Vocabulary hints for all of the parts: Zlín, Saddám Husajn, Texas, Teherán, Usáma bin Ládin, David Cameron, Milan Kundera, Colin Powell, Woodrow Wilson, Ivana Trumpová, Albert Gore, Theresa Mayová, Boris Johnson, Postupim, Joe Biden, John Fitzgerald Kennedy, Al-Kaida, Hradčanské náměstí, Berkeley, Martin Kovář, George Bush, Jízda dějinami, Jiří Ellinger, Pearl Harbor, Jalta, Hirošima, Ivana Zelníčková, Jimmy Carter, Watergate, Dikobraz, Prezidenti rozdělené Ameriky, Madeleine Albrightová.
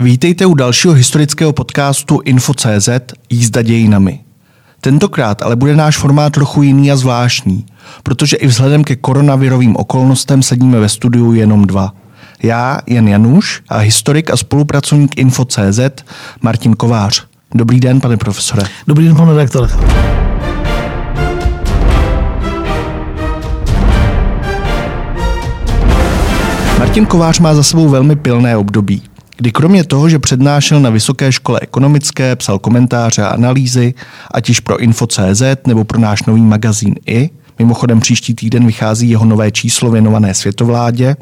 Vítejte u dalšího historického podcastu Info.cz Jízda dějinami. Tentokrát ale bude náš formát trochu jiný a zvláštní, protože i vzhledem ke koronavirovým okolnostem sedíme ve studiu jenom dva. Já, Jan Januš, a historik a spolupracovník Info.cz Martin Kovář. Dobrý den, pane profesore. Dobrý den, pane redaktore. Martin Kovář má za sebou velmi pilné období, kdy kromě toho, že přednášel na Vysoké škole ekonomické, psal komentáře a analýzy, ať již pro Info.cz nebo pro náš nový magazín I, mimochodem příští týden vychází jeho nové číslo věnované světovládě,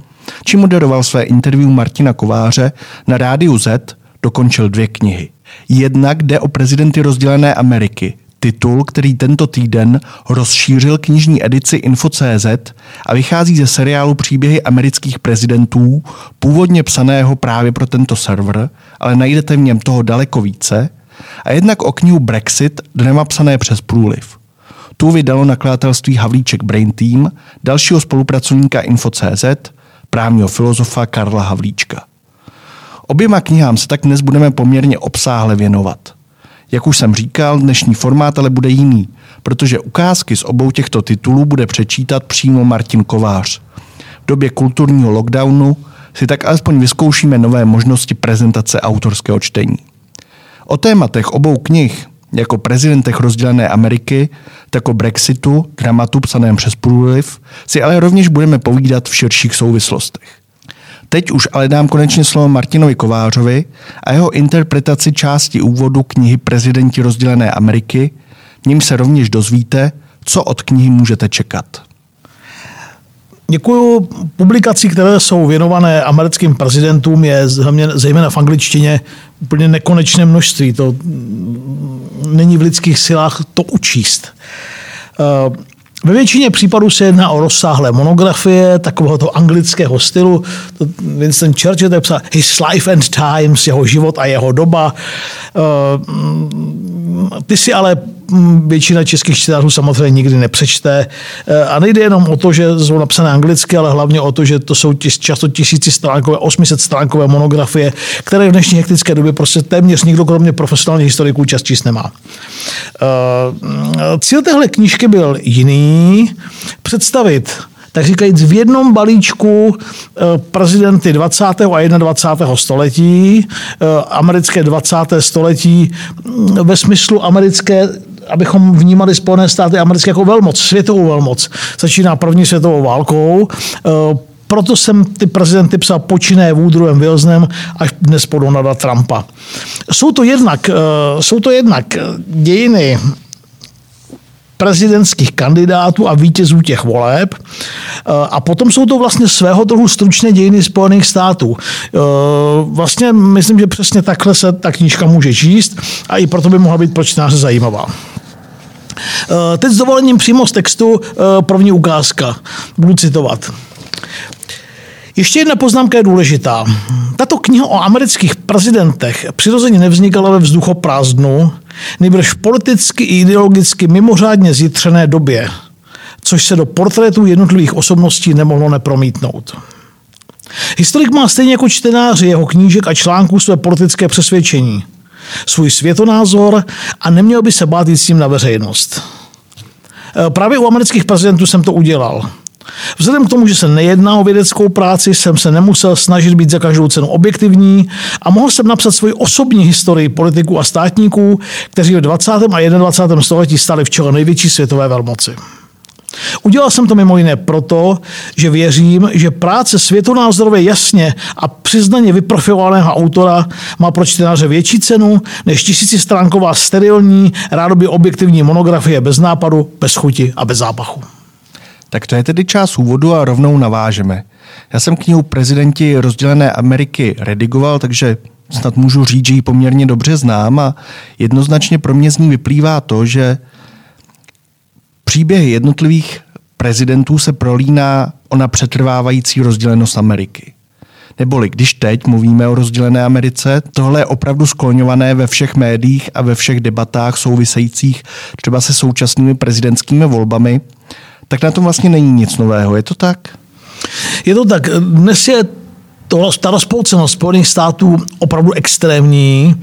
či moderoval své interview Martina Kováře na Rádiu Z, dokončil dvě knihy. Jednak jde o prezidenty rozdělené Ameriky, titul, který tento týden rozšířil knižní edici Info.cz a vychází ze seriálu Příběhy amerických prezidentů, původně psaného právě pro tento server, ale najdete v něm toho daleko více, a jednak o knihu Brexit, dnema psané přes průliv. Tu vydalo nakladatelství Havlíček Brain Team, dalšího spolupracovníka Info.cz, právního filozofa Karla Havlíčka. Oběma knihám se tak dnes budeme poměrně obsáhle věnovat. Jak už jsem říkal, dnešní formát ale bude jiný, protože ukázky z obou těchto titulů bude přečítat přímo Martin Kovář. V době kulturního lockdownu si tak alespoň vyzkoušíme nové možnosti prezentace autorského čtení. O tématech obou knih, jako prezidentech rozdělené Ameriky, tak o Brexitu, dramatu psaném přes průliv, si ale rovněž budeme povídat v širších souvislostech. Teď už ale dám konečně slovo Martinovi Kovářovi a jeho interpretaci části úvodu knihy Prezidenti rozdělené Ameriky, v něm se rovněž dozvíte, co od knihy můžete čekat. Děkuju. Publikací, které jsou věnované americkým prezidentům, je zejména v angličtině úplně nekonečné množství. To není v lidských silách to učíst. Ve většině případů se jedná o rozsáhlé monografie takového anglického stylu. Winston Churchill to psal His Life and Times, jeho život a jeho doba. Ty si ale většina českých čtenářů samozřejmě nikdy nepřečte. A nejde jenom o to, že jsou napsané anglicky, ale hlavně o to, že to jsou často 1000stránkové, 800stránkové monografie, které v dnešní hektické době prostě téměř nikdo kromě profesionálních historiků čas číst nemá. Cíl téhle knížky byl jiný. Představit, tak říkajíc, v jednom balíčku prezidenty 20. a 21. století, americké 20. století ve smyslu americké, abychom vnímali Spojené státy americké jako velmoc, světovou velmoc. Začíná první světovou válkou, proto jsem ty prezidenty psal počínaje Woodrowem Wilsonem až dnes po Donalda Trumpa. Jsou to jednak dějiny prezidentských kandidátů a vítězů těch voleb. A potom jsou to vlastně svého trochu stručné dějiny Spojených států. Vlastně myslím, že přesně takhle se ta knížka může číst a i proto by mohla být pro čtenáře zajímavá. Teď s dovolením přímo z textu první ukázka. Budu citovat. Ještě jedna poznámka je důležitá. Tato kniha o amerických prezidentech přirozeně nevznikala ve vzduchoprázdnu, nýbrž politicky i ideologicky mimořádně zjitřené době, což se do portrétů jednotlivých osobností nemohlo nepromítnout. Historik má stejně jako čtenáři jeho knížek a článků své politické přesvědčení, svůj světonázor a neměl by se bát jít s ním na veřejnost. Právě u amerických prezidentů jsem to udělal. Vzhledem k tomu, že se nejedná o vědeckou práci, jsem se nemusel snažit být za každou cenu objektivní a mohl jsem napsat svoji osobní historii politiků a státníků, kteří ve 20. a 21. století stali v čele největší světové velmoci. Udělal jsem to mimo jiné proto, že věřím, že práce světonázorově jasně a přiznaně vyprofilovaného autora má pro čtenáře větší cenu než 1000stránková sterilní, rádoby objektivní monografie bez nápadu, bez chuti a bez zápachu. Tak to je tedy část úvodu a rovnou navážeme. Já jsem knihu Prezidenti rozdělené Ameriky redigoval, takže snad můžu říct, že ji poměrně dobře znám a jednoznačně pro mě z ní vyplývá to, že příběhy jednotlivých prezidentů se prolíná ona přetrvávající rozdělenost Ameriky. Neboli když teď mluvíme o rozdělené Americe, tohle je opravdu skloňované ve všech médiích a ve všech debatách souvisejících třeba se současnými prezidentskými volbami, tak na tom vlastně není nic nového, je to tak? Je to tak. Dnes je ta rozpolcenost Spojených států opravdu extrémní,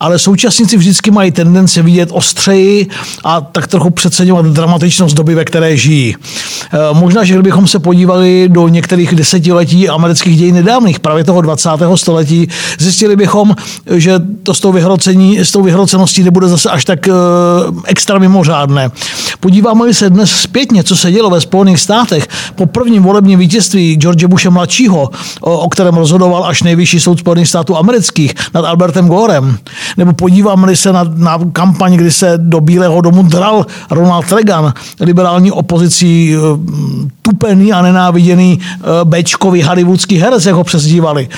ale současníci vždycky mají tendence vidět ostřeji a tak trochu přeceňovat dramatičnost doby, ve které žijí. Možná, že kdybychom se podívali do některých desetiletí amerických dějin nedávných, právě toho 20. století, zjistili bychom, že to s tou vyhroceností nebude zase až tak extra mimořádné. Podíváme-li se dnes zpětně, co se dělo ve Spojených státech po prvním volebním vítězství George Bushe mladšího, o kterém rozhodoval až nejvyšší soud Spojených států amerických nad Albertem Gorem. Nebo podíváme-li se na kampaň, kdy se do Bílého domu dral Ronald Reagan, liberální opozicí tupený a nenáviděný béčkový hollywoodský herec, jak ho přezdívali.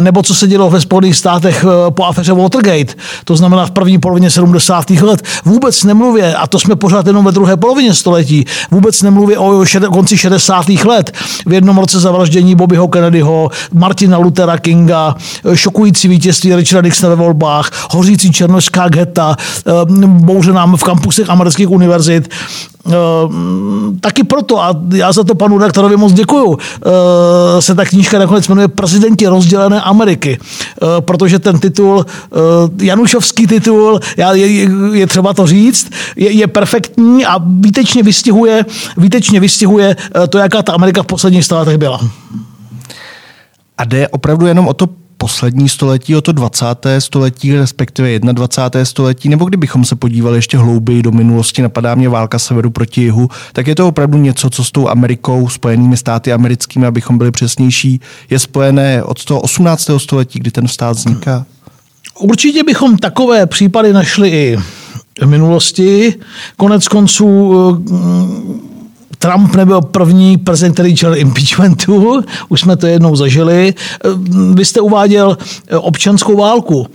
Nebo co se dělo ve Spojených státech po aféře Watergate, to znamená v první polovině 70. let. Vůbec nemluvě, a to jsme pořád jenom ve druhé polovině století, vůbec nemluvě o konci 60. let. V jednom roce zavraždění Bobbyho Kennedyho, Martina Luthera Kinga, šokující vítězství Richarda Nixona ve volbách, hořící černošská ghetta, bouře nám v kampusech amerických univerzit. Taky proto, a já za to panu redaktorovi moc děkuju, se ta knížka nakonec jmenuje Prezidenti rozdělené Ameriky, protože ten titul, Janušovský titul, je třeba to říct, je perfektní a výtečně vystihuje to, jaká ta Amerika v posledních stoletích byla. A jde opravdu jenom o to poslední století, o to 20. století, respektive 21. století, nebo kdybychom se podívali ještě hlouběji do minulosti, napadá mě válka severu proti jihu, tak je to opravdu něco, co s tou Amerikou, Spojenými státy americkými, abychom byli přesnější, je spojené od toho 18. století, kdy ten stát vzniká? Určitě bychom takové případy našli i v minulosti. Konec konců Trump nebyl první prezident, který čelil impeachmentu, už jsme to jednou zažili. Vy jste uváděl občanskou válku.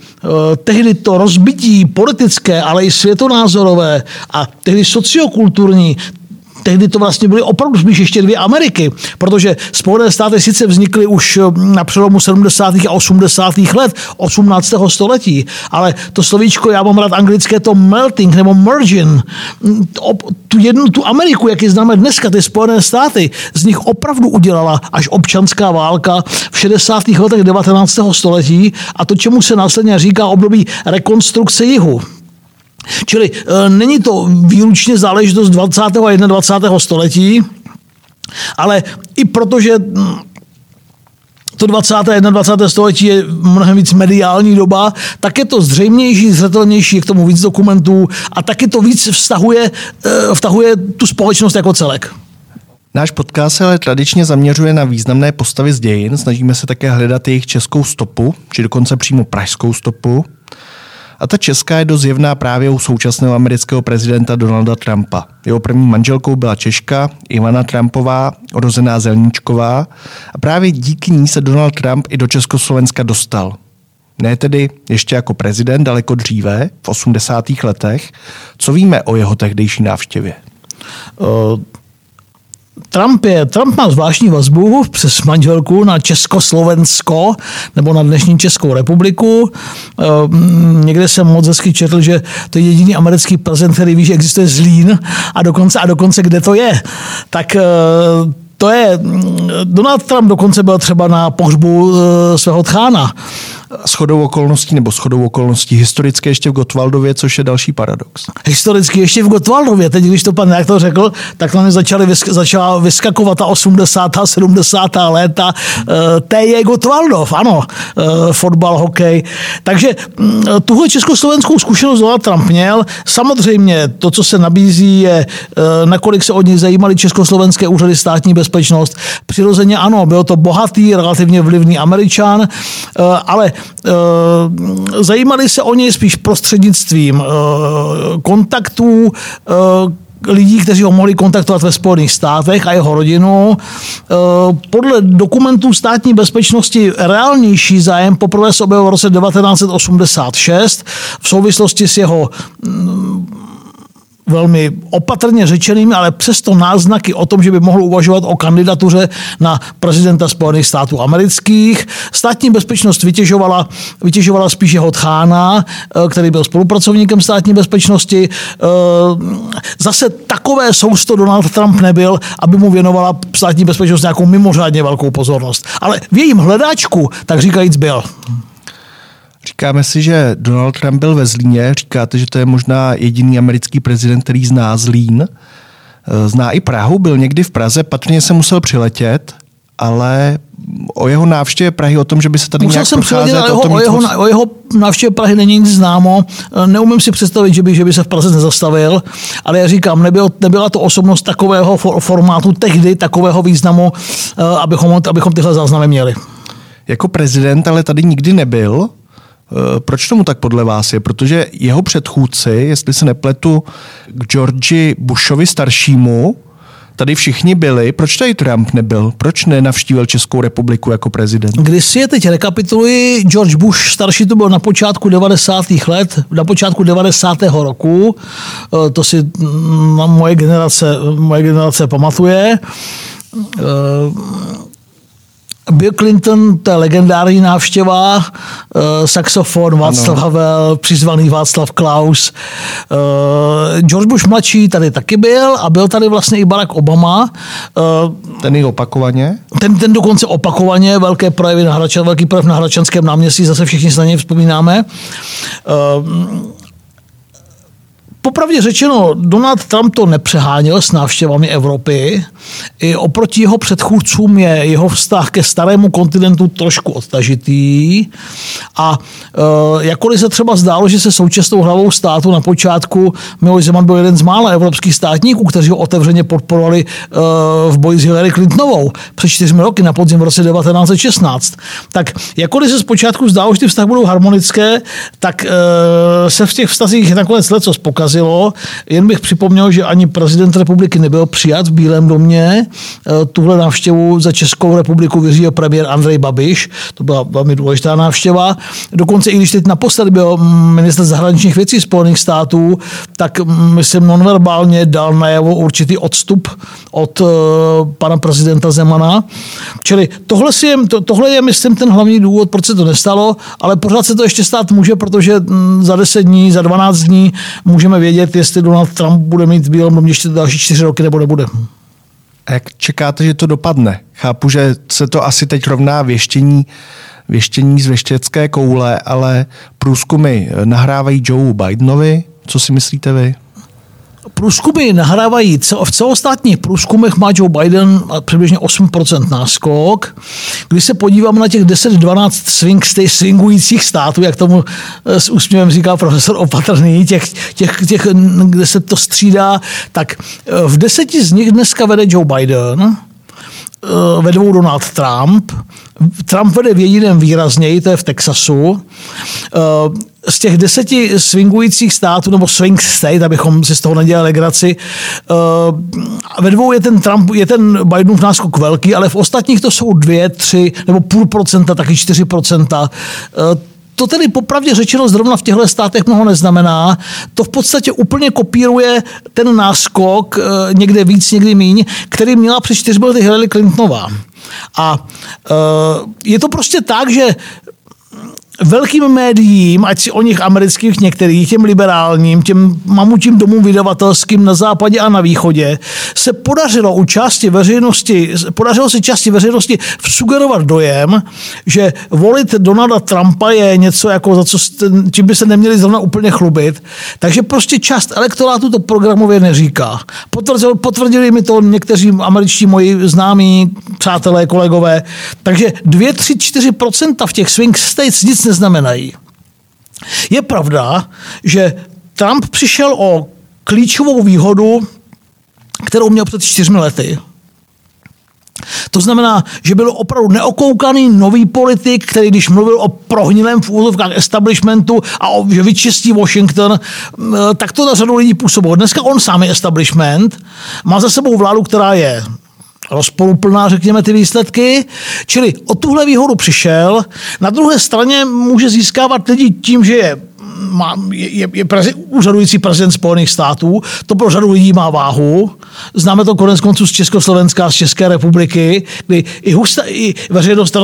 Tehdy to rozbití politické, ale i světonázorové a tehdy sociokulturní, tehdy to vlastně byly opravdu spíš ještě dvě Ameriky, protože Spojené státy sice vznikly už na přelomu 70. a 80. let 18. století, ale to slovíčko, já mám rád anglické, to melting nebo merging, tu Ameriku, jak ji známe dneska, ty Spojené státy, z nich opravdu udělala až občanská válka v 60. letech 19. století a to, čemu se následně říká období rekonstrukce jihu. Čili není to výlučně záležitost 20. a 21. století, ale i protože to 20. a 21. století je mnohem víc mediální doba, tak je to zřejmější, zřetelnější, je k tomu víc dokumentů a taky to víc vtahuje tu společnost jako celek. Náš podcast se ale tradičně zaměřuje na významné postavy z dějin, snažíme se také hledat jejich českou stopu, či dokonce přímo pražskou stopu. A ta česká je dost zjevná právě u současného amerického prezidenta Donalda Trumpa. Jeho první manželkou byla Češka Ivana Trumpová, rozená Zelníčková. A právě díky ní se Donald Trump i do Československa dostal. Ne tedy ještě jako prezident, daleko dříve, v 80. letech. Co víme o jeho tehdejší návštěvě? Trump má zvláštní vazbu přes manželku na Československo nebo na dnešní Českou republiku. Někde jsem moc hezky četl, že to je jediný americký prezident, který ví, že existuje Zlín a dokonce kde to je. Tak to je... Donald Trump dokonce byl třeba na pohřbu svého tchána. Shodou okolností historicky ještě v Gottwaldově, což je další paradox. Historicky ještě v Gottwaldově. Teď, když to pan Jaktor řekl, tak na mě začala vyskakovat ta 80. a 70. léta. T.J. Gottwaldov, ano. Fotbal, hokej. Takže tuhle československou zkušenost Donald Trump měl. Samozřejmě to, co se nabízí, je, nakolik se od něj zajímaly československé úřady státní bezpečnost. Přirozeně ano, byl to bohatý, relativně vlivný Američan, ale zajímali se o něj spíš prostřednictvím kontaktů, lidí, kteří ho mohli kontaktovat ve Spojených státech a jeho rodinu. Podle dokumentů státní bezpečnosti reálnější zájem poprvé se objevil v roce 1986 v souvislosti s jeho velmi opatrně řečenými, ale přesto náznaky o tom, že by mohl uvažovat o kandidatuře na prezidenta Spojených států amerických. Státní bezpečnost vytěžovala spíš jeho tchána, který byl spolupracovníkem státní bezpečnosti. Zase takové sousto Donald Trump nebyl, aby mu věnovala státní bezpečnost nějakou mimořádně velkou pozornost. Ale v jejím hledáčku, tak říkajíc, byl. Říkáme si, že Donald Trump byl ve Zlíně. Říkáte, že to je možná jediný americký prezident, který zná Zlín. Zná i Prahu, byl někdy v Praze, patrně se musel přiletět, ale o jeho návštěvě Prahy, o tom, že by se tady nějak procházet... O jeho návštěvě Prahy není nic známo. Neumím si představit, že by se v Praze nezastavil, ale já říkám, nebyla to osobnost takového formátu tehdy, takového významu, abychom tyhle záznamy měli. Jako prezident ale tady nikdy nebyl. Proč tomu tak podle vás je? Protože jeho předchůdci, jestli se nepletu, k Georgi Bushovi staršímu, tady všichni byli. Proč tady Trump nebyl? Proč nenavštívil Českou republiku jako prezident? Když si je teď rekapituluji, George Bush starší to byl na počátku 90. let, na počátku 90. roku, to si moje generace pamatuje. Bill Clinton, to je legendární návštěva, saxofon, Václav Havel, přizvaný Václav Klaus. George Bush mladší tady taky byl a byl tady vlastně i Barack Obama. Ten i opakovaně? Ten dokonce opakovaně, velké projevy velký projev na Hradčanském náměstí, zase všichni se na něj vzpomínáme. Popravdě řečeno, Donald Trump to nepřeháněl s návštěvami Evropy. I oproti jeho předchůdcům je jeho vztah ke starému kontinentu trošku odtažitý. A jakkoliv se třeba zdálo, že se současnou hlavou státu na počátku Miloš Zeman byl jeden z mála evropských státníků, kteří ho otevřeně podporovali v boji s Hillary Clintonovou před 4 roky na podzim v roce 1916. Tak jakkoliv se zpočátku zdálo, že ty vztahy budou harmonické, tak se v těch vztazích nakonec leco pokazilo. Jen bych připomněl, že ani prezident republiky nebyl přijat v Bílém domě. Tuhle návštěvu za Českou republiku vyřídil premiér Andrej Babiš. To byla velmi důležitá návštěva. Dokonce i když teď naposledy byl ministr zahraničních věcí Spojených států, tak myslím nonverbálně dal najevo určitý odstup od pana prezidenta Zemana. Čili tohle je, myslím, ten hlavní důvod, proč se to nestalo, ale pořád se to ještě stát může, protože za 10 dní, za 12 dní můžeme vědět, jestli Donald Trump bude mít v Bílém domě ještě další 4 roky nebo nebude. A jak čekáte, že to dopadne? Chápu, že se to asi teď rovná věštění z věštěcké koule, ale průzkumy nahrávají Joe Bidenovi. Co si myslíte vy? Průzkumy nahrávají, v celostátních průzkumech má Joe Biden přibližně 8% náskok. Když se podívám na těch 10-12 swingujících států, jak tomu s úsměvem říká profesor Opatrný, těch, kde se to střídá, tak v 10 z nich dneska vede Joe Biden, ve 2 Donald Trump. Trump vede v jediném výrazněji, to je v Texasu. Z těch 10 swingujících států, nebo swing state, abychom si z toho nedělali legraci, ve 2 je ten Bidenův náskok velký, ale v ostatních to jsou 2, 3, nebo 0,5%, taky 4%. To tedy popravdě řečeno zrovna v těchto státech mnoho neznamená. To v podstatě úplně kopíruje ten náskok, někde víc, někdy míň, který měla před 4 lety Hillary Clintonová. A je to prostě tak, že velkým médiím, ať si o nich amerických některých, těm liberálním, těm mamutím domům vydavatelským na západě a na východě, se podařilo části veřejnosti sugerovat dojem, že volit Donalda Trumpa je něco, jako čím by se neměli zrovna úplně chlubit. Takže prostě část elektorátu to programově neříká. Potvrdili mi to někteří američtí moji známí, přátelé, kolegové. Takže 2, 3, 4% v těch swing states nic neznamenají. Je pravda, že Trump přišel o klíčovou výhodu, kterou měl před 4 lety. To znamená, že byl opravdu neokoukaný nový politik, který když mluvil o prohnilém v úzovkách establishmentu a že vyčistí Washington, tak to na řadu lidí působilo. Dneska on sám je establishment, má za sebou vládu, která je rozporuplná, řekněme, ty výsledky. Čili o tuhle výhodu přišel. Na druhé straně může získávat lidi tím, že je úřadující prezident Spojených států. To pro řadu lidí má váhu. Známe to konec konců z Československa, z České republiky, kdy i veřejnost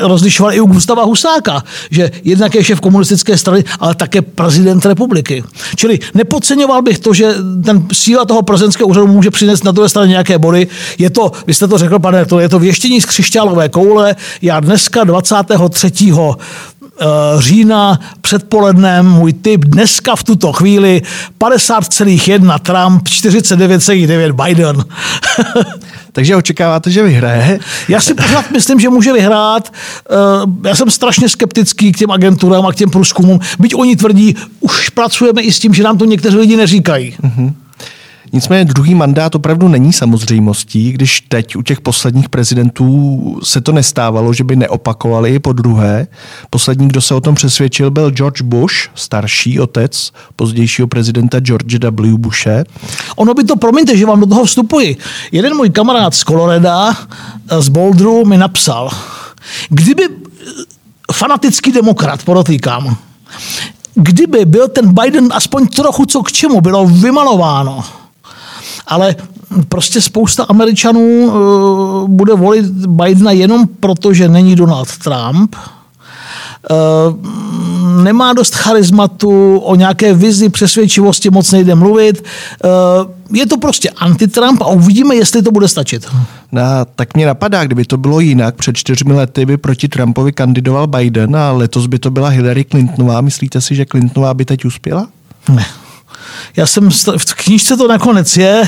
rozlišovala i u Gustáva Husáka, že jednak je šéf komunistické strany, ale také prezident republiky. Čili nepodceňoval bych to, že ten síla toho prezidentského úřadu může přinést na druhé straně nějaké body. Je to, vy jste to řekl, pane, to je to věštění z křišťálové koule. Já dneska 23. října předpolednem, můj tip, dneska v tuto chvíli 50,1 Trump, 49,9 Biden. Takže očekáváte, že vyhraje? Já si pořád myslím, že může vyhrát. Já jsem strašně skeptický k těm agenturám a k těm průzkumům. Byť oni tvrdí, už pracujeme i s tím, že nám to někteří lidi neříkají. Mhm. Nicméně druhý mandát opravdu není samozřejmostí, když teď u těch posledních prezidentů se to nestávalo, že by neopakovali po druhé. Poslední, kdo se o tom přesvědčil, byl George Bush, starší otec pozdějšího prezidenta George W. Bushe. Ono by to, promiňte, že vám do toho vstupuji. Jeden můj kamarád z Coloreda, z Boulderu, mi napsal, kdyby, fanatický demokrat, podotýkám, kdyby byl ten Biden aspoň trochu co k čemu, bylo vymalováno. Ale prostě spousta Američanů bude volit Bidena jenom proto, že není Donald Trump. Nemá dost charizmatu, o nějaké vizi, přesvědčivosti moc nejde mluvit. Je to prostě anti-Trump a uvidíme, jestli to bude stačit. No, tak mě napadá, kdyby to bylo jinak, před 4 lety by proti Trumpovi kandidoval Biden a letos by to byla Hillary Clintonová. Myslíte si, že Clintonová by teď uspěla? Ne. Já jsem, v knížce to nakonec je,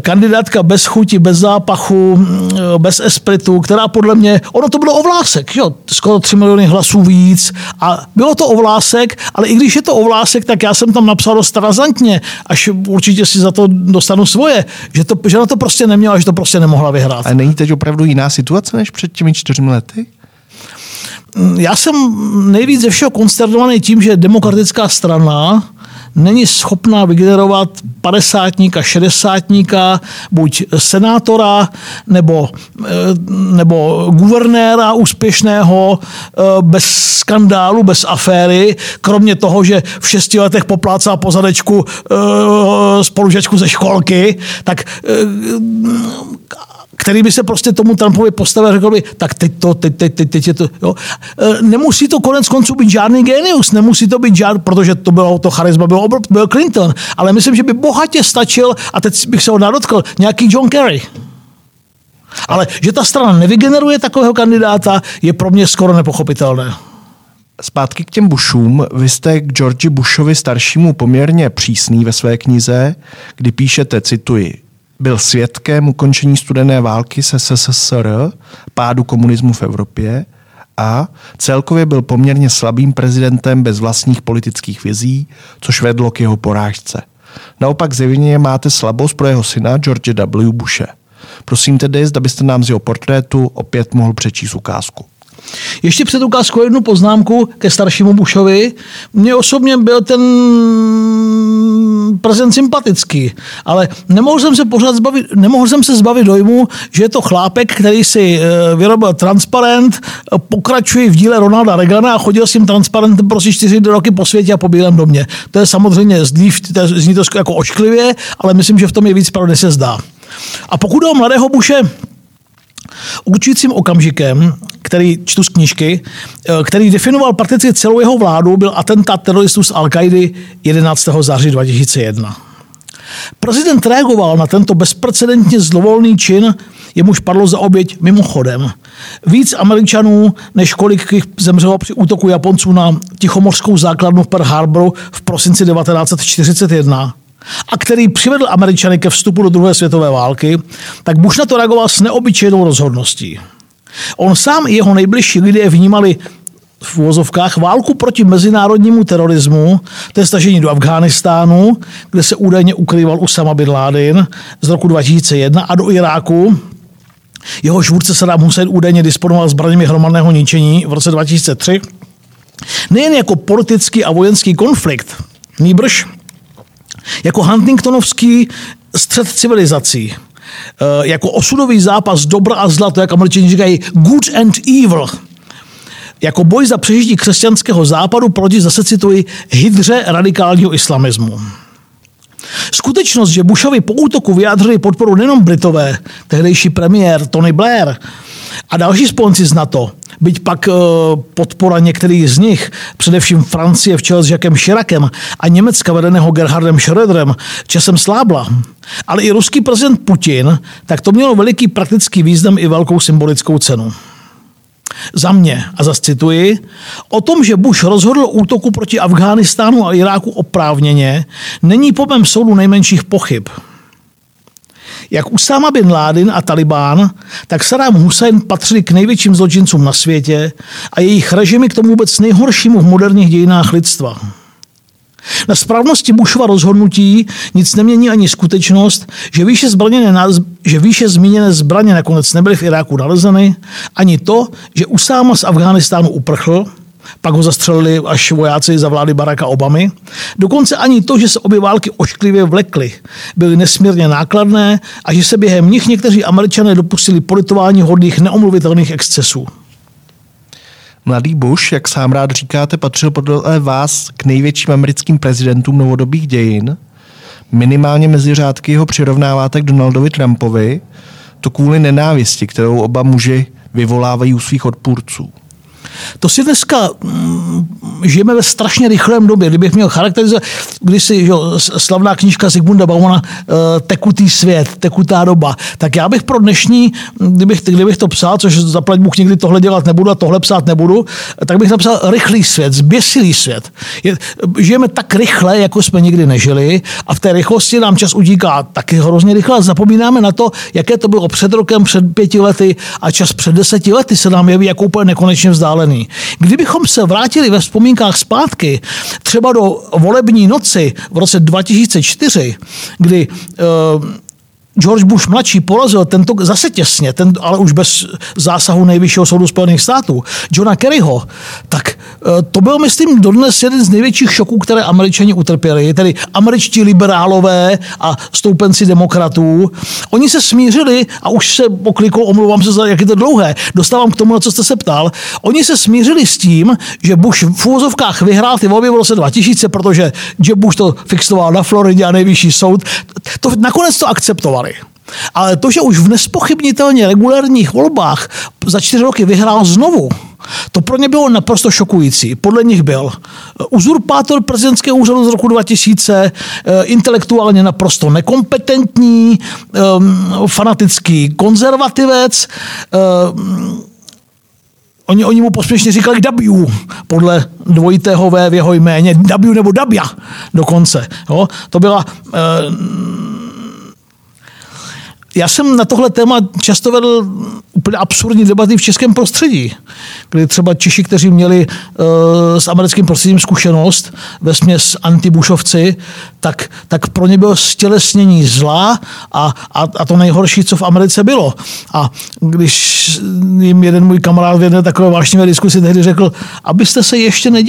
kandidátka bez chuti, bez zápachu, bez espritu, která podle mě, ono to bylo o vlásek, jo, skoro 3 miliony hlasů víc a bylo to o vlásek, ale i když je to o vlásek, tak já jsem tam napsal dost razantně, až určitě si za to dostanu svoje, že na to prostě neměla, že to prostě nemohla vyhrát. A není teď opravdu jiná situace než před těmi 4 lety? Já jsem nejvíc ze všeho konsternovaný tím, že demokratická strana není schopná vygenerovat 50-tníka, 60-tníka, buď senátora nebo guvernéra úspěšného, bez skandálu, bez aféry, kromě toho, že v 6 letech poplácá po zadečku spolužečku ze školky, tak který by se prostě tomu Trumpovi postavil a řekl by, tak teď je to, jo. Nemusí to konec konců být žádný génius, nemusí to být žádný, protože to bylo to charisma, byl Clinton, ale myslím, že by bohatě stačil, a teď bych se ho nadotkl, nějaký John Kerry. Ale že ta strana nevygeneruje takového kandidáta, je pro mě skoro nepochopitelné. Zpátky k těm Bushům. Vy jste k George Bushovi staršímu poměrně přísný ve své knize, kdy píšete, cituji, byl svědkem ukončení studené války se SSSR, pádu komunismu v Evropě a celkově byl poměrně slabým prezidentem bez vlastních politických vizí, což vedlo k jeho porážce. Naopak zjevně máte slabost pro jeho syna George W. Bushe. Prosím tedy, zda byste nám z jeho portrétu opět mohl přečíst ukázku. Ještě před ukázkou jednu poznámku ke staršímu Bushovi. Mně osobně byl ten prezident sympatický, ale nemohl jsem se zbavit dojmu, že je to chlápek, který si vyrobil transparent, pokračuje v díle Ronalda Reagana a chodil s tím transparentem prostě 4 roky po světě a po Bílém domě. To je samozřejmě zní to jako ošklivě, ale myslím, že v tom je víc pravdy, se zdá. A pokud jde o mladého Bushe, určujícím okamžikem, který čtu z knížky, který definoval prakticky celou jeho vládu, byl atentát teroristů z Al-Kaidy 11. září 2001. Prezident reagoval na tento bezprecedentně zlovolný čin, jemuž padlo za oběť mimochodem víc Američanů, než kolik jich zemřelo při útoku Japonců na tichomořskou základnu v Pearl Harboru v prosinci 1941. a který přivedl Američany ke vstupu do druhé světové války, tak Bush na to reagoval s neobyčejnou rozhodností. On sám i jeho nejbližší lidé vnímali v uvozovkách válku proti mezinárodnímu terorismu, to je stažení do Afghánistánu, kde se údajně ukrýval Usáma bin Ládin z roku 2001, a do Iráku, jehož vůdce Saddám Husajn údajně disponoval zbraněmi hromadného ničení v roce 2003, nejen jako politický a vojenský konflikt, nýbrž jako huntingtonovský střet civilizací, jako osudový zápas dobra a zla, to jak Američané říkají good and evil, jako boj za přežití křesťanského západu proti, zase cituji, hydře radikálního islamismu. Skutečnost, že Bushovi po útoku vyjádřili podporu nejenom Britové, tehdejší premiér Tony Blair a další sponci z NATO, byť pak podpora některých z nich, především Francie v čele s Jacquesem Chiracem a Německa vedeného Gerhardem Schröderem, časem slábla, ale i ruský prezident Putin, tak to mělo veliký praktický význam i velkou symbolickou cenu. Za mě, a zas cituji, o tom, že Bush rozhodl o útoku proti Afghánistánu a Iráku oprávněně, není po mém soudu nejmenších pochyb. Jak Usáma bin Ládin a Talibán, tak Saddám Husajn patřili k největším zločincům na světě a jejich režimy k tomu vůbec nejhoršímu v moderních dějinách lidstva. Na správnosti Bushova rozhodnutí nic nemění ani skutečnost, že výše zmíněné zbraně nakonec nebyly v Iráku nalezeny, ani to, že Usáma z Afghánistánu uprchl, pak ho zastřelili až vojáci za vlády Baracka Obamy, dokonce ani to, že se obě války ošklivě vlekly, byly nesmírně nákladné a že se během nich někteří Američané dopustili politování hodných neomluvitelných excesů. Mladý Bush, jak sám rád říkáte, patřil podle vás k největším americkým prezidentům novodobých dějin. Minimálně mezi řádky ho přirovnáváte k Donaldovi Trumpovi, to kvůli nenávisti, kterou oba muži vyvolávají u svých odpůrců. To si dneska žijeme ve strašně rychlém době. Kdybych měl charakterizovat, když si slavná knížka Zygmunda Baumana Tekutý svět, tekutá doba, tak já bych pro dnešní, kdybych to psal, což zaplať Bůh nikdy tohle dělat nebudu a tohle psát nebudu, tak bych napsal rychlý svět, zběsilý svět. Žijeme tak rychle, jako jsme nikdy nežili a v té rychlosti nám čas utíká taky hrozně rychle. Zapomínáme na to, jaké to bylo před rokem, před 5 lety a čas před 10 lety se nám jeví jako úplně nekonečně vzdálený. Kdybychom se vrátili ve vzpomínkách zpátky, třeba do volební noci v roce 2004, kdy George Bush mladší porazil zase těsně, ale už bez zásahu Nejvyššího soudu Spojených států, Johna Kerryho, tak to byl, myslím, dodnes jeden z největších šoků, které Američani utrpěli, tedy američtí liberálové a stoupenci demokratů. Oni se smířili, a už se poklikou, omlouvám se za, jak je to dlouhé, dostávám k tomu, na co jste se ptal, oni se smířili s tím, že Bush v úvozovkách vyhrál ty volby v roce 2000, protože Bush to fixoval na Floridě a Nejvyšší soud, to nakonec to akceptoval. Ale to, že už v nespochybnitelně regulérních volbách za 4 roky vyhrál znovu, to pro ně bylo naprosto šokující. Podle nich byl uzurpátor prezidentského úřadu z roku 2000, intelektuálně naprosto nekompetentní, fanatický konzervativec. Oni mu pospěšně říkali W, podle dvojitého V v jeho jméně. W nebo Dabia dokonce. Jo? To byla... Já jsem na tohle téma často vedl úplně absurdní debaty v českém prostředí, kdy třeba Češi, kteří měli s americkým prostředím zkušenost, vesměs antibušovci, tak pro ně bylo stělesnění zla a to nejhorší, co v Americe bylo. A když jim jeden můj kamarád v jedné takové vášnivé diskusi tehdy řekl,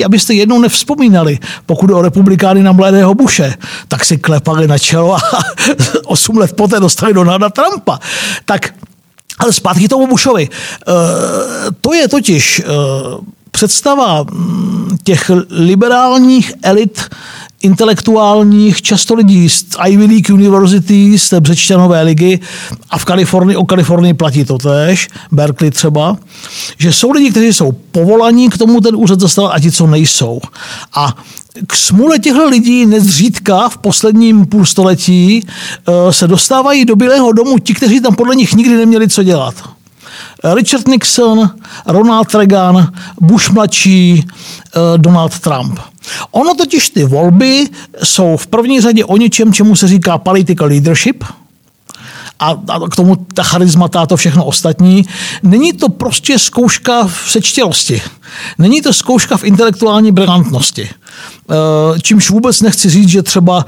abyste jednou nevzpomínali, pokud o republikány na mladého Bushe, tak si klepali na čelo a 8 let poté dostali Donalda Trumpa. Tak, ale zpátky tomu Bushovi. To je totiž představa těch liberálních elit intelektuálních, často lidí z Ivy League University, z té Břečťanové ligy a v Kalifornii, o Kalifornii platí to též, Berkeley třeba, že jsou lidi, kteří jsou povolaní k tomu ten úřad zastávat a ti, co nejsou. A k smůle těchto lidí nezřídka v posledním půlstoletí se dostávají do Bílého domu ti, kteří tam podle nich nikdy neměli co dělat. Richard Nixon, Ronald Reagan, Bush mladší, Donald Trump. Ono totiž ty volby jsou v první řadě o něčem, čemu se říká political leadership a k tomu ta charismata, to všechno ostatní. Není to prostě zkouška v sečtělosti. Není to zkouška v intelektuální brilantnosti. Čímž vůbec nechci říct, že třeba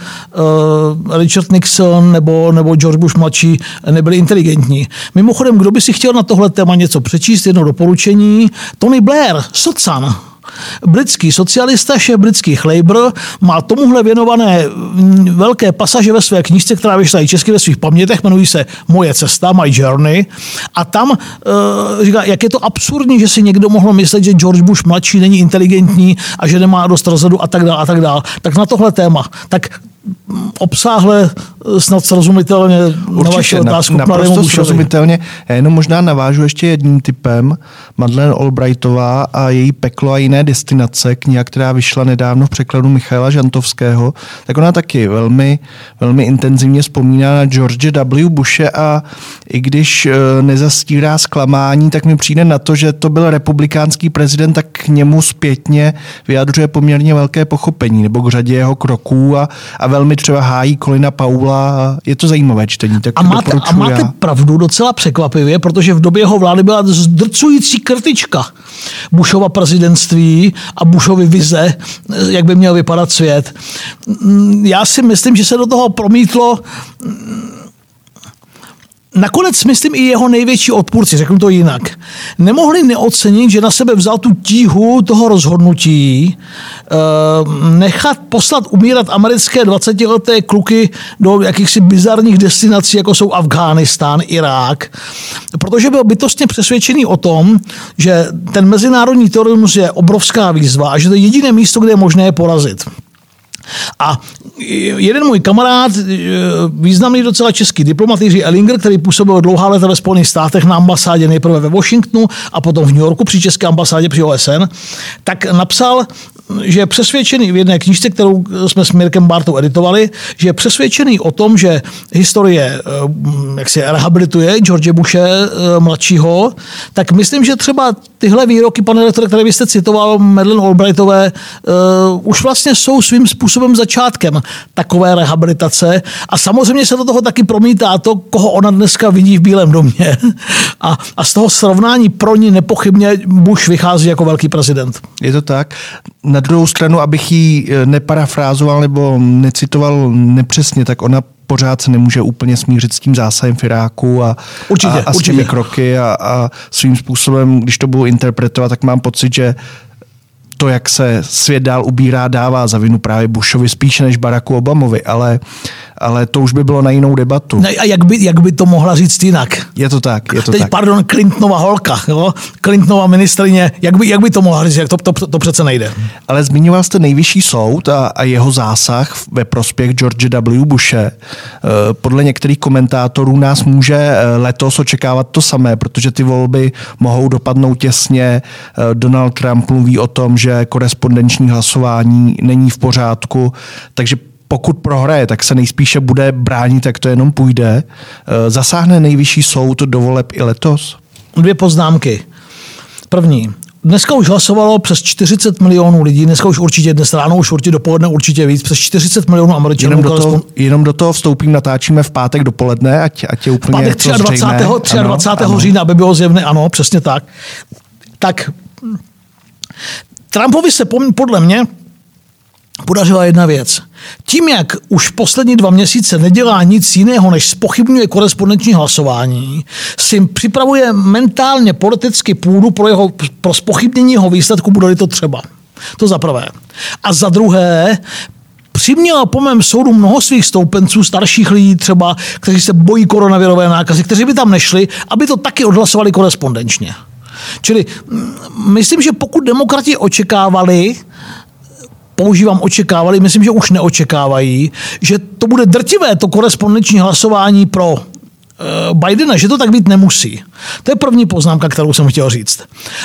Richard Nixon nebo George Bush mladší nebyli inteligentní. Mimochodem, kdo by si chtěl na tohle téma něco přečíst, jedno doporučení, Tony Blair, socan, britský socialista, šéf britských Labour, má tomuhle věnované velké pasaže ve své knížce, která vyšla i česky ve svých pamětech, jmenují se Moje cesta, My Journey, a tam říká, jak je to absurdní, že si někdo mohl myslet, že George Bush mladší není inteligentní a že nemá dost rozhledu a tak dál, tak na tohle téma, tak obsáhle snad srozumitelně na vaši otázku. Naprosto srozumitelně. Já jenom možná navážu ještě jedním tipem. Madeleine Albrightová a její Peklo a jiné destinace, kniha, která vyšla nedávno v překladu Michaela Žantovského, tak ona taky velmi, velmi intenzivně vzpomíná na George W. Bushe a i když nezastírá zklamání, tak mi přijde na to, že to byl republikánský prezident, tak k němu zpětně vyjadřuje poměrně velké pochopení nebo k řadě jeho kroků a velmi třeba hájí Colina Powella. Je to zajímavé čtení, tak doporučuji. A máte pravdu docela překvapivě, protože v době jeho vlády byla zdrcující kritička Bushova prezidentství a Bushovy vize, jak by měl vypadat svět. Já si myslím, že se do toho promítlo nakonec, myslím, i jeho největší odpůrci, řeknu to jinak, nemohli neocenit, že na sebe vzal tu tíhu toho rozhodnutí nechat poslat umírat americké 20-leté kluky do jakýchsi bizarních destinací, jako jsou Afghánistán, Irák, protože byl bytostně přesvědčený o tom, že ten mezinárodní terorismus je obrovská výzva a že to je jediné místo, kde je možné je porazit. A jeden můj kamarád, významný docela český diplomat Jiří Ellinger, který působil dlouhá léta ve Spojených státech na ambasádě nejprve ve Washingtonu a potom v New Yorku při české ambasádě při OSN, tak napsal, že je přesvědčený v jedné knížce, kterou jsme s Mirkem Bartou editovali, že je přesvědčený o tom, že historie, jak se rehabilituje George Bushe mladšího, tak myslím, že třeba tyhle výroky, pane rektore, které byste citoval Madeleine Albrightové, už vlastně jsou svým způsobem začátkem takové rehabilitace a samozřejmě se do toho taky promítá to, koho ona dneska vidí v Bílém domě a z toho srovnání pro ní nepochybně Bush vychází jako velký prezident. Je to tak. Na druhou stranu, abych ji neparafrázoval nebo necitoval nepřesně, tak ona pořád se nemůže úplně smířit s tím zásahem v Iráku a svými kroky a svým způsobem, když to budu interpretovat, tak mám pocit, že to, jak se svět dál ubírá, dává za vinu právě Bushovi spíše než Baracku Obamovi, ale to už by bylo na jinou debatu. No a jak by to mohla říct jinak? Je to tak, je to teď, tak. Pardon, Clintonova holka, jo? Clintonova ministrině, jak by to mohla říct? To přece nejde. Ale zmiňoval jste nejvyšší soud a jeho zásah ve prospěch George W. Bushe. Podle některých komentátorů nás může letos očekávat to samé, protože ty volby mohou dopadnout těsně. Donald Trump mluví o tom, že korespondenční hlasování není v pořádku, takže pokud prohraje, tak se nejspíše bude bránit, jak to jenom půjde. Zasáhne nejvyšší soud do voleb i letos? Dvě poznámky. První. Dneska už hlasovalo přes 40 milionů lidí, dneska už určitě, dnes ráno už určitě, dopoledne určitě víc, přes 40 milionů Američanů. Jenom do toho vstoupím, natáčíme v pátek dopoledne, ať je úplně pátek 23. října, aby bylo zjevné, ano, přesně tak. Tak Trumpovi se podle mě podařila jedna věc. Tím, jak už poslední 2 měsíce nedělá nic jiného, než zpochybňuje korespondenční hlasování, si připravuje mentálně politicky půdu pro zpochybnění jeho výsledku, bude-li to třeba. To za prvé. A za druhé, přiměla po mém soudu mnoho svých stoupenců, starších lidí třeba, kteří se bojí koronavirové nákazy, kteří by tam nešli, aby to taky odhlasovali korespondenčně. Čili myslím, že pokud demokrati očekávali, myslím, že už neočekávají, že to bude drtivé to korespondenční hlasování pro Bidena, že to tak být nemusí. To je první poznámka, kterou jsem chtěl říct.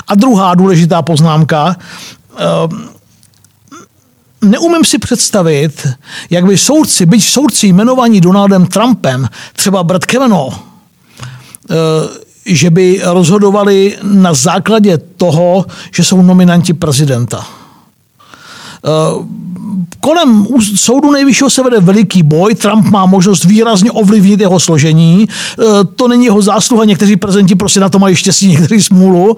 A druhá důležitá poznámka. Neumím si představit, jak by soudci, byť soudci jmenovaní Donaldem Trumpem, třeba Brett Kavanaugh, že by rozhodovali na základě toho, že jsou nominanti prezidenta. Kolem soudu nejvyššího se vede veliký boj, Trump má možnost výrazně ovlivnit jeho složení, to není jeho zásluha, někteří prezidenti prostě na to mají štěstí, někteří smůlu.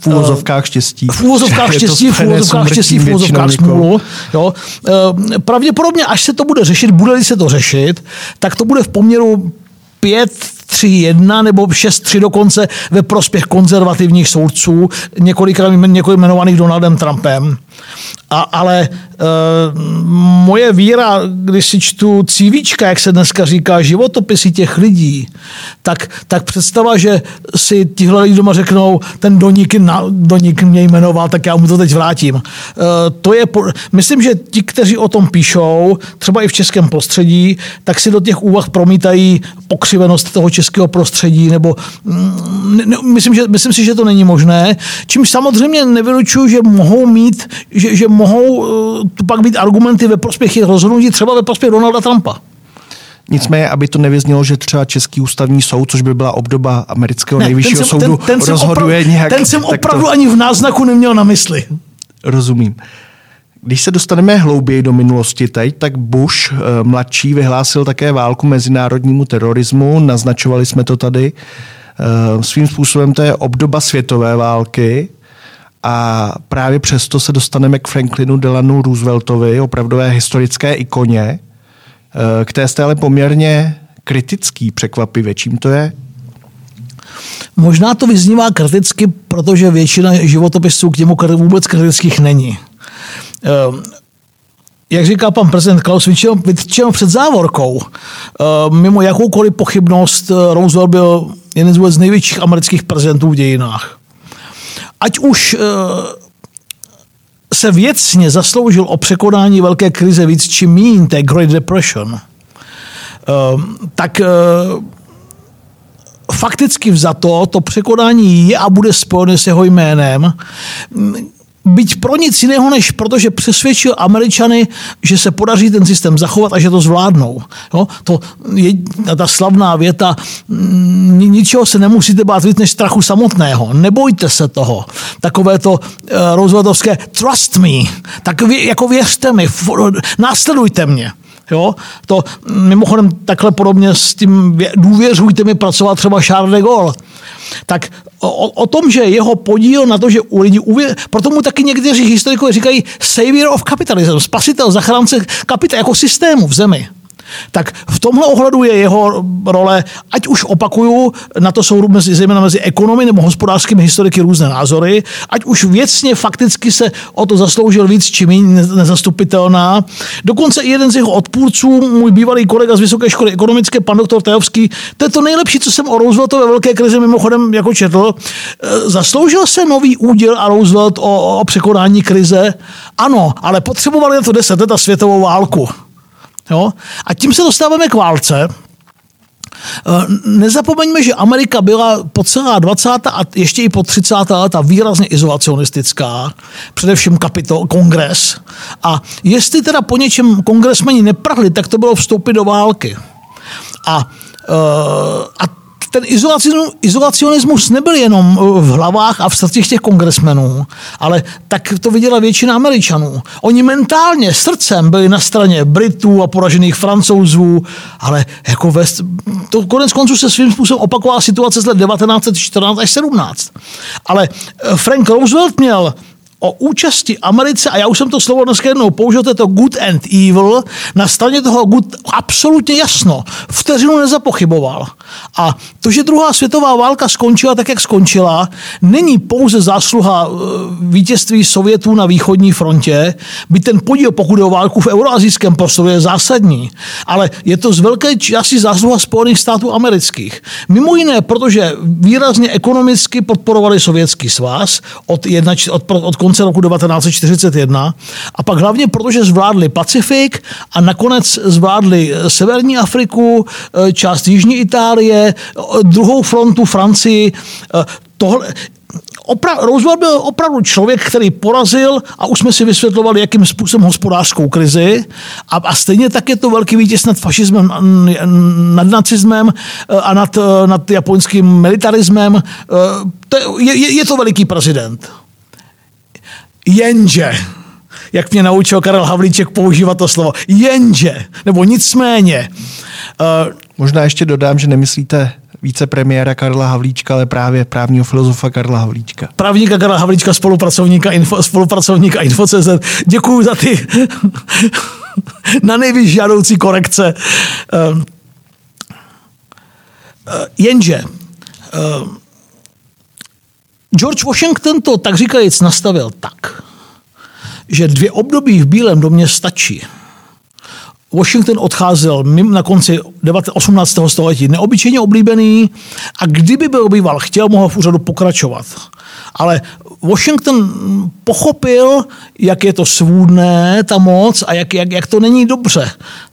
V uvozovkách štěstí. V uvozovkách štěstí, v uvozovkách štěstí, v uvozovkách smůlu. Jo. Pravděpodobně, až se to bude řešit, bude-li se to řešit, tak to bude v poměru 5 6-3-1 nebo 6-3 dokonce ve prospěch konzervativních soudců, několik jmenovaných Donaldem Trumpem. Moje víra, když si čtu CVčka, jak se dneska říká, životopisy těch lidí, tak představa, že si tihle lidi doma řeknou, ten Doník mě jmenoval, tak já mu to teď vrátím. Myslím, že ti, kteří o tom píšou, třeba i v českém prostředí, tak si do těch úvah promítají pokřivenost toho českého prostředí, nebo myslím si, že to není možné, čímž samozřejmě nevylučuju, že mohou mít, že mohou tu pak být argumenty ve prospěch jejich rozhodnutí, třeba ve prospěch Donalda Trumpa. Nicméně, aby to nevyznělo, že třeba Český ústavní soud, což by byla obdoba amerického nejvyššího soudu, rozhoduje nějak. Ten jsem opravdu ani v náznaku neměl na mysli. Rozumím. Když se dostaneme hlouběji do minulosti teď, tak Bush mladší vyhlásil také válku mezinárodnímu terorismu, naznačovali jsme to tady. Svým způsobem to je obdoba světové války, a právě přesto se dostaneme k Franklinu Delanu Rooseveltovi, opravdové historické ikoně, které jste ale poměrně kritický, překvapivě. Čím to je? Možná to vyznívá kriticky, protože většina životopisů k němu vůbec kritických není. Jak říká pan prezident Klaus, vytčeno před závorkou. Mimo jakoukoliv pochybnost Roosevelt byl jeden z největších amerických prezidentů v dějinách. Ať už se věcně zasloužil o překonání velké krize víc či míň, té Great Depression, tak fakticky vzato to překonání je a bude spojené s jeho jménem, byť pro nic jiného, než protože přesvědčil Američany, že se podaří ten systém zachovat a že to zvládnou. Jo? To je ta slavná věta, ničeho se nemusíte bát víc než strachu samotného. Nebojte se toho. Takové to Rooseveltovské trust me, tak věřte mi, následujte mě. Jo? To mimochodem takhle podobně s tím důvěřujte mi pracovat třeba Charles de Gaulle. Tak o tom, že jeho podíl na to, že u lidí proto mu taky někteří historikové říkají savior of capitalism, spasitel, zachránce kapitalismu jako systému v zemi. Tak v tomhle ohledu je jeho role, ať už opakuju, na to jsou zejména mezi ekonomy nebo hospodářskými historiky různé názory, ať už věcně fakticky se o to zasloužil víc či méně nezastupitelná. Dokonce i jeden z jeho odpůrců, můj bývalý kolega z Vysoké školy ekonomické, pan doktor Tajovský, to je to nejlepší, co jsem o Rooseveltové velké krizi mimochodem jako četl. Zasloužil se nový úděl a Roosevelt o překonání krize? Ano, ale potřebovali na to 10 let a světovou válku. Jo? A tím se dostáváme k válce. Nezapomeňme, že Amerika byla po celá 20. a ještě i po 30. leta výrazně izolacionistická, především kongres. A jestli teda po něčem kongresmeni neprahli, tak to bylo vstoupit do války. A ten izolacionismus nebyl jenom v hlavách a v srdcích těch kongresmenů, ale tak to viděla většina Američanů. Oni mentálně srdcem byli na straně Britů a poražených Francouzů, ale jako to konec konců se svým způsobem opakovala situace z let 1914 až 17. Ale Frank Roosevelt měl o účasti Americe, a já už jsem to slovo dneska jednou použil, to je to good and evil, na straně toho good absolutně jasno, vteřinu nezapochyboval. A to, že druhá světová válka skončila tak, jak skončila, není pouze zásluha vítězství Sovětů na východní frontě, byť ten podíl, pokud je o válku v euroazijském prostoru, je zásadní, ale je to z velké části zásluha Spojených států amerických. Mimo jiné, protože výrazně ekonomicky podporovali Sovětský svaz od konce roku 1941 a pak hlavně protože zvládli Pacifik a nakonec zvládli severní Afriku, část jižní Itálie, druhou frontu Francii. Roosevelt byl opravdu člověk, který porazil, a už jsme si vysvětlovali, jakým způsobem, hospodářskou krizi, a stejně tak je to velký vítěz nad fašismem, nad nacismem a nad japonským militarismem. Je to veliký prezident. Jenže, jak mě naučil Karel Havlíček používat to slovo, jenže, nebo nicméně. Možná ještě dodám, že nemyslíte vicepremiéra Karla Havlíčka, ale právě právního filozofa Karla Havlíčka. Právníka Karla Havlíčka, spolupracovníka Info.cz. Děkuju za ty na nejvíc žádoucí korekce. Jenže George Washington to tak říkajíc nastavil tak, že 2 období v Bílém domě stačí. Washington odcházel na konci 18. století neobyčejně oblíbený a kdyby byl býval chtěl, mohl v úřadu pokračovat. Ale Washington pochopil, jak je to svůdné, ta moc, a jak to není dobře.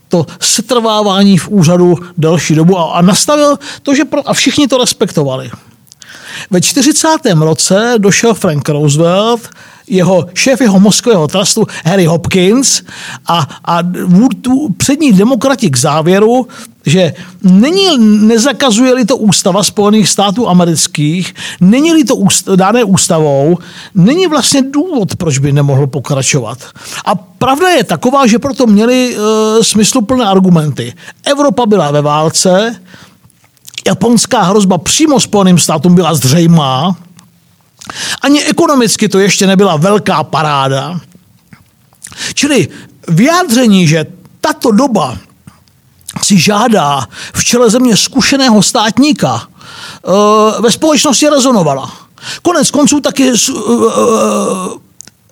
To setrvávání v úřadu delší dobu a nastavil to, že a všichni to respektovali. Ve 40. roce došel Frank Roosevelt, šéf jeho moskvého trustu Harry Hopkins a přední demokrati k závěru, že nezakazuje-li to ústava Spojených států amerických, není-li to dané ústavou, není vlastně důvod, proč by nemohl pokračovat. A pravda je taková, že proto měli smysluplné argumenty. Evropa byla ve válce, japonská hrozba přímo Spojeným státům byla zřejmá, ani ekonomicky to ještě nebyla velká paráda. Čili vyjádření, že tato doba si žádá v čele země zkušeného státníka, ve společnosti rezonovala. Konec konců taky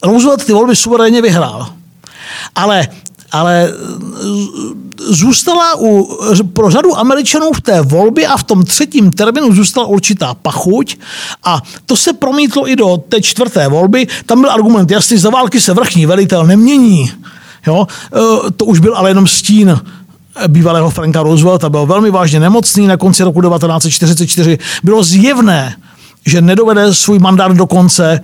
Roosevelt ty volby suverénně vyhrál. Ale zůstala pro řadu Američanů v té volbě a v tom 3. termínu zůstala určitá pachuť a to se promítlo i do té 4. volby. Tam byl argument jasný, za války se vrchní velitel nemění. Jo? To už byl ale jenom stín bývalého Franka Roosevelta. Byl velmi vážně nemocný na konci roku 1944. Bylo zjevné, že nedovede svůj mandát do konce.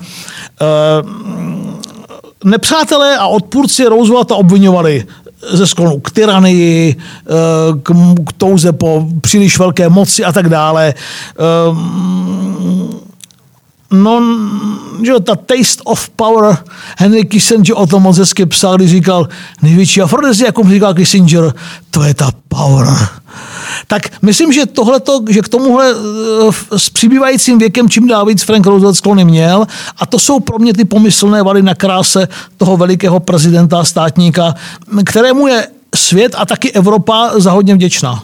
Nepřátelé a odpůrci Roosevelta obviňovali ze sklonu k tyranii, k touze po příliš velké moci a tak dále. No, že ta Taste of Power, Henry Kissinger o tom moc hezky psal, když říkal, největší afrodezi, jako říkal Kissinger, to je ta power. Tak myslím, že tohleto, že k tomuhle s přibývajícím věkem čím dál víc Frank Roosevelt sklony měl a to jsou pro mě ty pomyslné vady na kráse toho velikého prezidenta a státníka, kterému je svět a taky Evropa za hodně vděčná.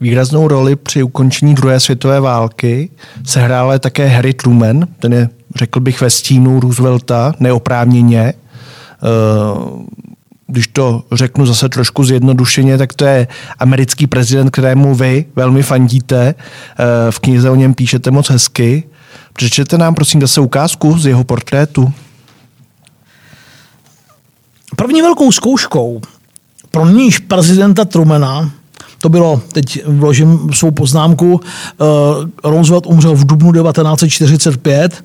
Výraznou roli při ukončení druhé světové války sehrál také Harry Truman, ten je, řekl bych, ve stínu Roosevelta neoprávněně. Když to řeknu zase trošku zjednodušeně, tak to je americký prezident, kterému vy velmi fandíte. V knize o něm píšete moc hezky. Přečtěte nám prosím zase ukázku z jeho portrétu. První velkou zkouškou pro níž prezidenta Trumana, to bylo, teď vložím svou poznámku, Roosevelt umřel v dubnu 1945,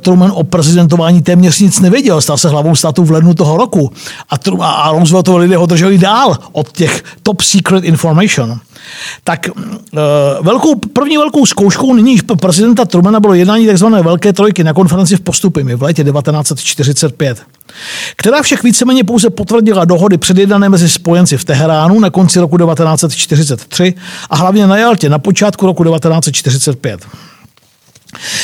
Truman o prezidentování téměř nic nevěděl, stal se hlavou státu v lednu toho roku a Rooseveltovi lidé ho drželi dál od těch top secret information. Tak první velkou zkouškou nyní prezidenta Trumana bylo jednání tzv. Velké trojky na konferenci v Postupimi v létě 1945, která však víceméně pouze potvrdila dohody předjednané mezi spojenci v Teheránu na konci roku 1943 a hlavně na Jaltě na počátku roku 1945.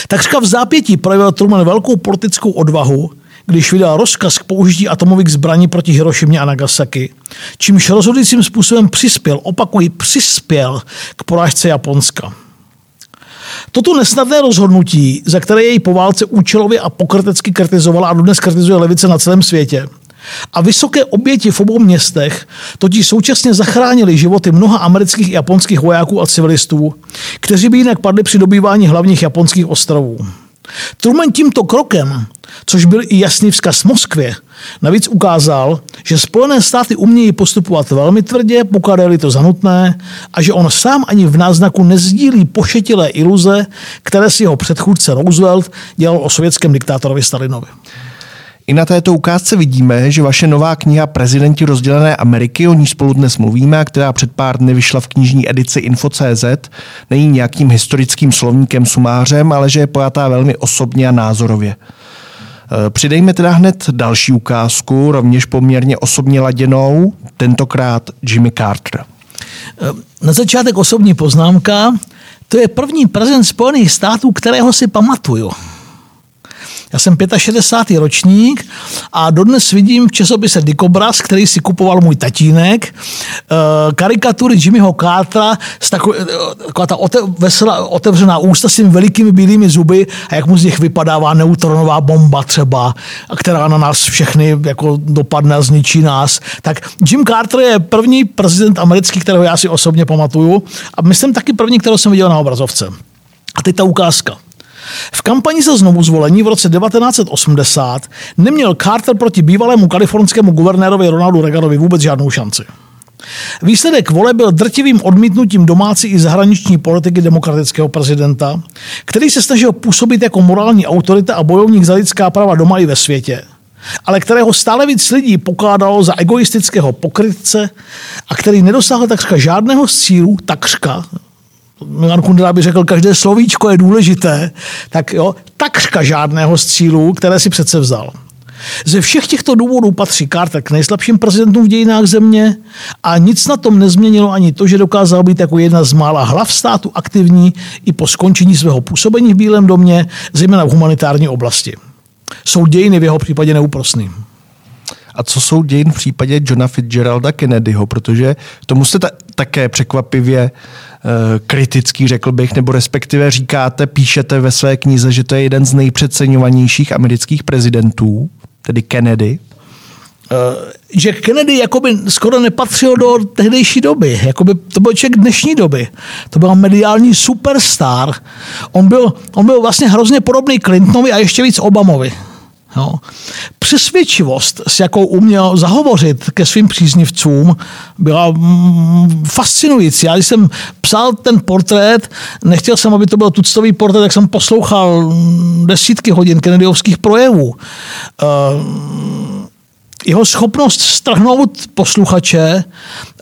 Takřka v zápětí projevil Truman velkou politickou odvahu, když vydal rozkaz k použití atomových zbraní proti Hirošimě a Nagasaki, čímž rozhodujícím způsobem přispěl k porážce Japonska. Toto nesnadné rozhodnutí, za které jej po válce účelově a pokrytecky kritizovala a dodnes kritizuje levice na celém světě, a vysoké oběti v obou městech totiž současně zachránili životy mnoha amerických i japonských vojáků a civilistů, kteří by jinak padli při dobývání hlavních japonských ostrovů. Truman tímto krokem, což byl i jasný vzkaz Moskvě, navíc ukázal, že Spojené státy umějí postupovat velmi tvrdě, pokládají to za nutné a že on sám ani v náznaku nezdílí pošetilé iluze, které si jeho předchůdce Roosevelt dělal o sovětském diktátorovi Stalinovi. I na této ukázce vidíme, že vaše nová kniha Prezidenti rozdělené Ameriky, o ní spolu dnes mluvíme, která před pár dny vyšla v knižní edici Info.cz, není nějakým historickým slovníkem sumářem, ale že je pojatá velmi osobně a názorově. Přidejme teda hned další ukázku, rovněž poměrně osobně laděnou, tentokrát Jimmy Carter. Na začátek osobní poznámka, to je první prezident Spojených států, kterého si pamatuju. Já jsem 65. ročník a dodnes vidím v časopise Dikobraz, který si kupoval můj tatínek, karikatury Jimmyho Cartera s taková ta veselá otevřená ústa s těmi velikými bílými zuby a jak mu z nich vypadává neutronová bomba třeba, která na nás všechny jako dopadne a zničí nás. Tak Jim Carter je první prezident americký, kterého já si osobně pamatuju a myslím taky první, kterého jsem viděl na obrazovce. A teď ta ukázka. V kampani za znovu zvolení v roce 1980 neměl Carter proti bývalému kalifornskému guvernérovi Ronaldu Reaganovi vůbec žádnou šanci. Výsledek voleb byl drtivým odmítnutím domácí i zahraniční politiky demokratického prezidenta, který se snažil působit jako morální autorita a bojovník za lidská práva doma i ve světě, ale kterého stále víc lidí pokládalo za egoistického pokrytce a který nedosáhl takřka žádného z cílů, takřka, Milan Kundera by řekl, každé slovíčko je důležité, tak jo, takřka žádného z cílů, které si přece vzal. Ze všech těchto důvodů patří Carter k nejslabším prezidentům v dějinách země a nic na tom nezměnilo ani to, že dokázal být jako jedna z mála hlav státu aktivní i po skončení svého působení v Bílém domě, zejména v humanitární oblasti. Jsou dějiny v jeho případě neúprosný. A co jsou dějin v případě Johna Fitzgeralda Kennedyho, protože tomu jste také překvapivě kritický, řekl bych, nebo respektive říkáte, píšete ve své knize, že to je jeden z nejpřeceňovanějších amerických prezidentů, tedy Kennedy. Že Kennedy jakoby skoro nepatřil do tehdejší doby. Jakoby to byl člověk dnešní doby. To byl mediální superstar. On byl vlastně hrozně podobný Clintonovi a ještě víc Obamovi. No. Přesvědčivost, s jakou uměl zahovořit ke svým příznivcům, byla fascinující. Já když jsem psal ten portrét, nechtěl jsem, aby to byl tuctový portrét, tak jsem poslouchal desítky hodin Kennedyovských projevů. Jeho schopnost strhnout posluchače,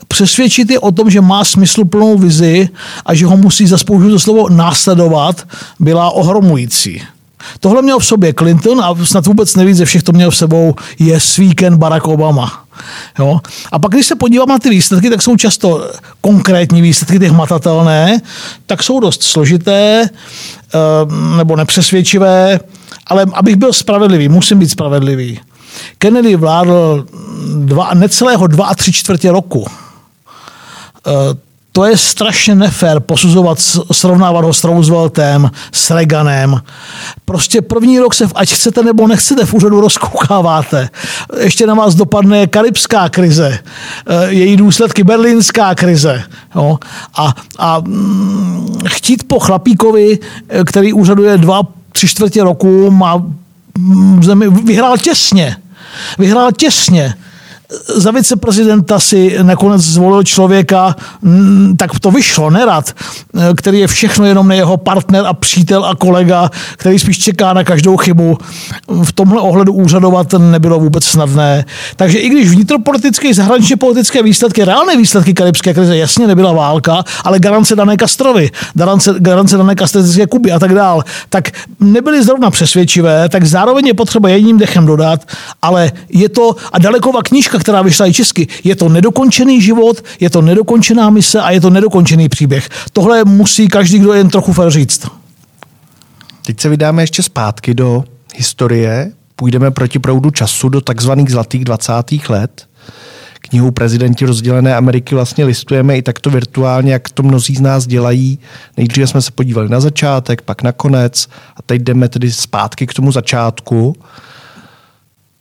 přesvědčit je o tom, že má smysluplnou vizi a že ho musí, zase použiju to slovo, následovat, byla ohromující. Tohle měl v sobě Clinton a snad vůbec nevíc ze všech to měl v sebou Yes Weekend Barack Obama. Jo? A pak, když se podívám na ty výsledky, tak jsou často konkrétní výsledky, těch matatelné, tak jsou dost složité nebo nepřesvědčivé, ale abych byl spravedlivý, musím být spravedlivý. Kennedy vládl necelého 2,75 roku. To je strašně nefér posuzovat, srovnávat ho s Rooseveltem, s Reaganem. Prostě první rok se, ať chcete nebo nechcete, v úřadu rozkoukáváte. Ještě na vás dopadne karibská krize, její důsledky berlínská krize. Jo? A chtít po chlapíkovi, který úřaduje 2,75 roku, má zemi, vyhrál těsně. Za viceprezidenta si nakonec zvolil člověka, tak to vyšlo, nerad, který je všechno jenom ne jeho partner a přítel a kolega, který spíš čeká na každou chybu. V tomhle ohledu úřadovat nebylo vůbec snadné. Takže i když vnitropolitické i zahraničně politické výsledky, reálné výsledky karibské krize, jasně nebyla válka, ale garance dané Castrovi, garance dané kastrické Kuby a tak dál, tak nebyly zrovna přesvědčivé, tak zároveň je potřeba jedním dechem dodat, ale je to, a Dalekova knížka, která vyšla i česky, je to nedokončený život, je to nedokončená mise a je to nedokončený příběh. Tohle musí každý, kdo jen trochu fér, říct. Teď se vydáme ještě zpátky do historie, půjdeme proti proudu času do takzvaných zlatých 20. let. Knihu Prezidenti rozdělené Ameriky vlastně listujeme i takto virtuálně, jak to mnozí z nás dělají. Nejdříve jsme se podívali na začátek, pak na konec a teď jdeme tedy zpátky k tomu začátku.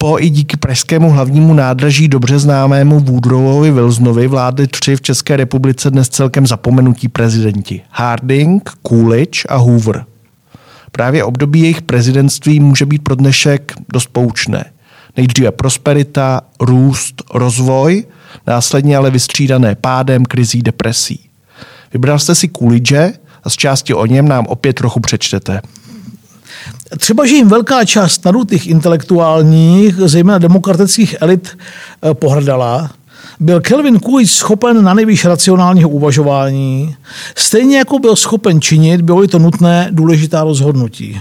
Po i díky pražskému hlavnímu nádraží dobře známému Woodrowovi Wilsonovi vládli 3 v České republice dnes celkem zapomenutí prezidenti. Harding, Coolidge a Hoover. Právě období jejich prezidentství může být pro dnešek dost poučné. Nejdříve prosperita, růst, rozvoj, následně ale vystřídané pádem, krizí, depresí. Vybral jste si Coolidge a z části o něm nám opět trochu přečtete. Třeba, že jim velká část nadutých intelektuálních, zejména demokratických elit, pohrdala, byl Calvin Coolidge schopen nanejvýš racionálního uvažování, stejně jako byl schopen činit, bylo-li to nutné, důležitá rozhodnutí.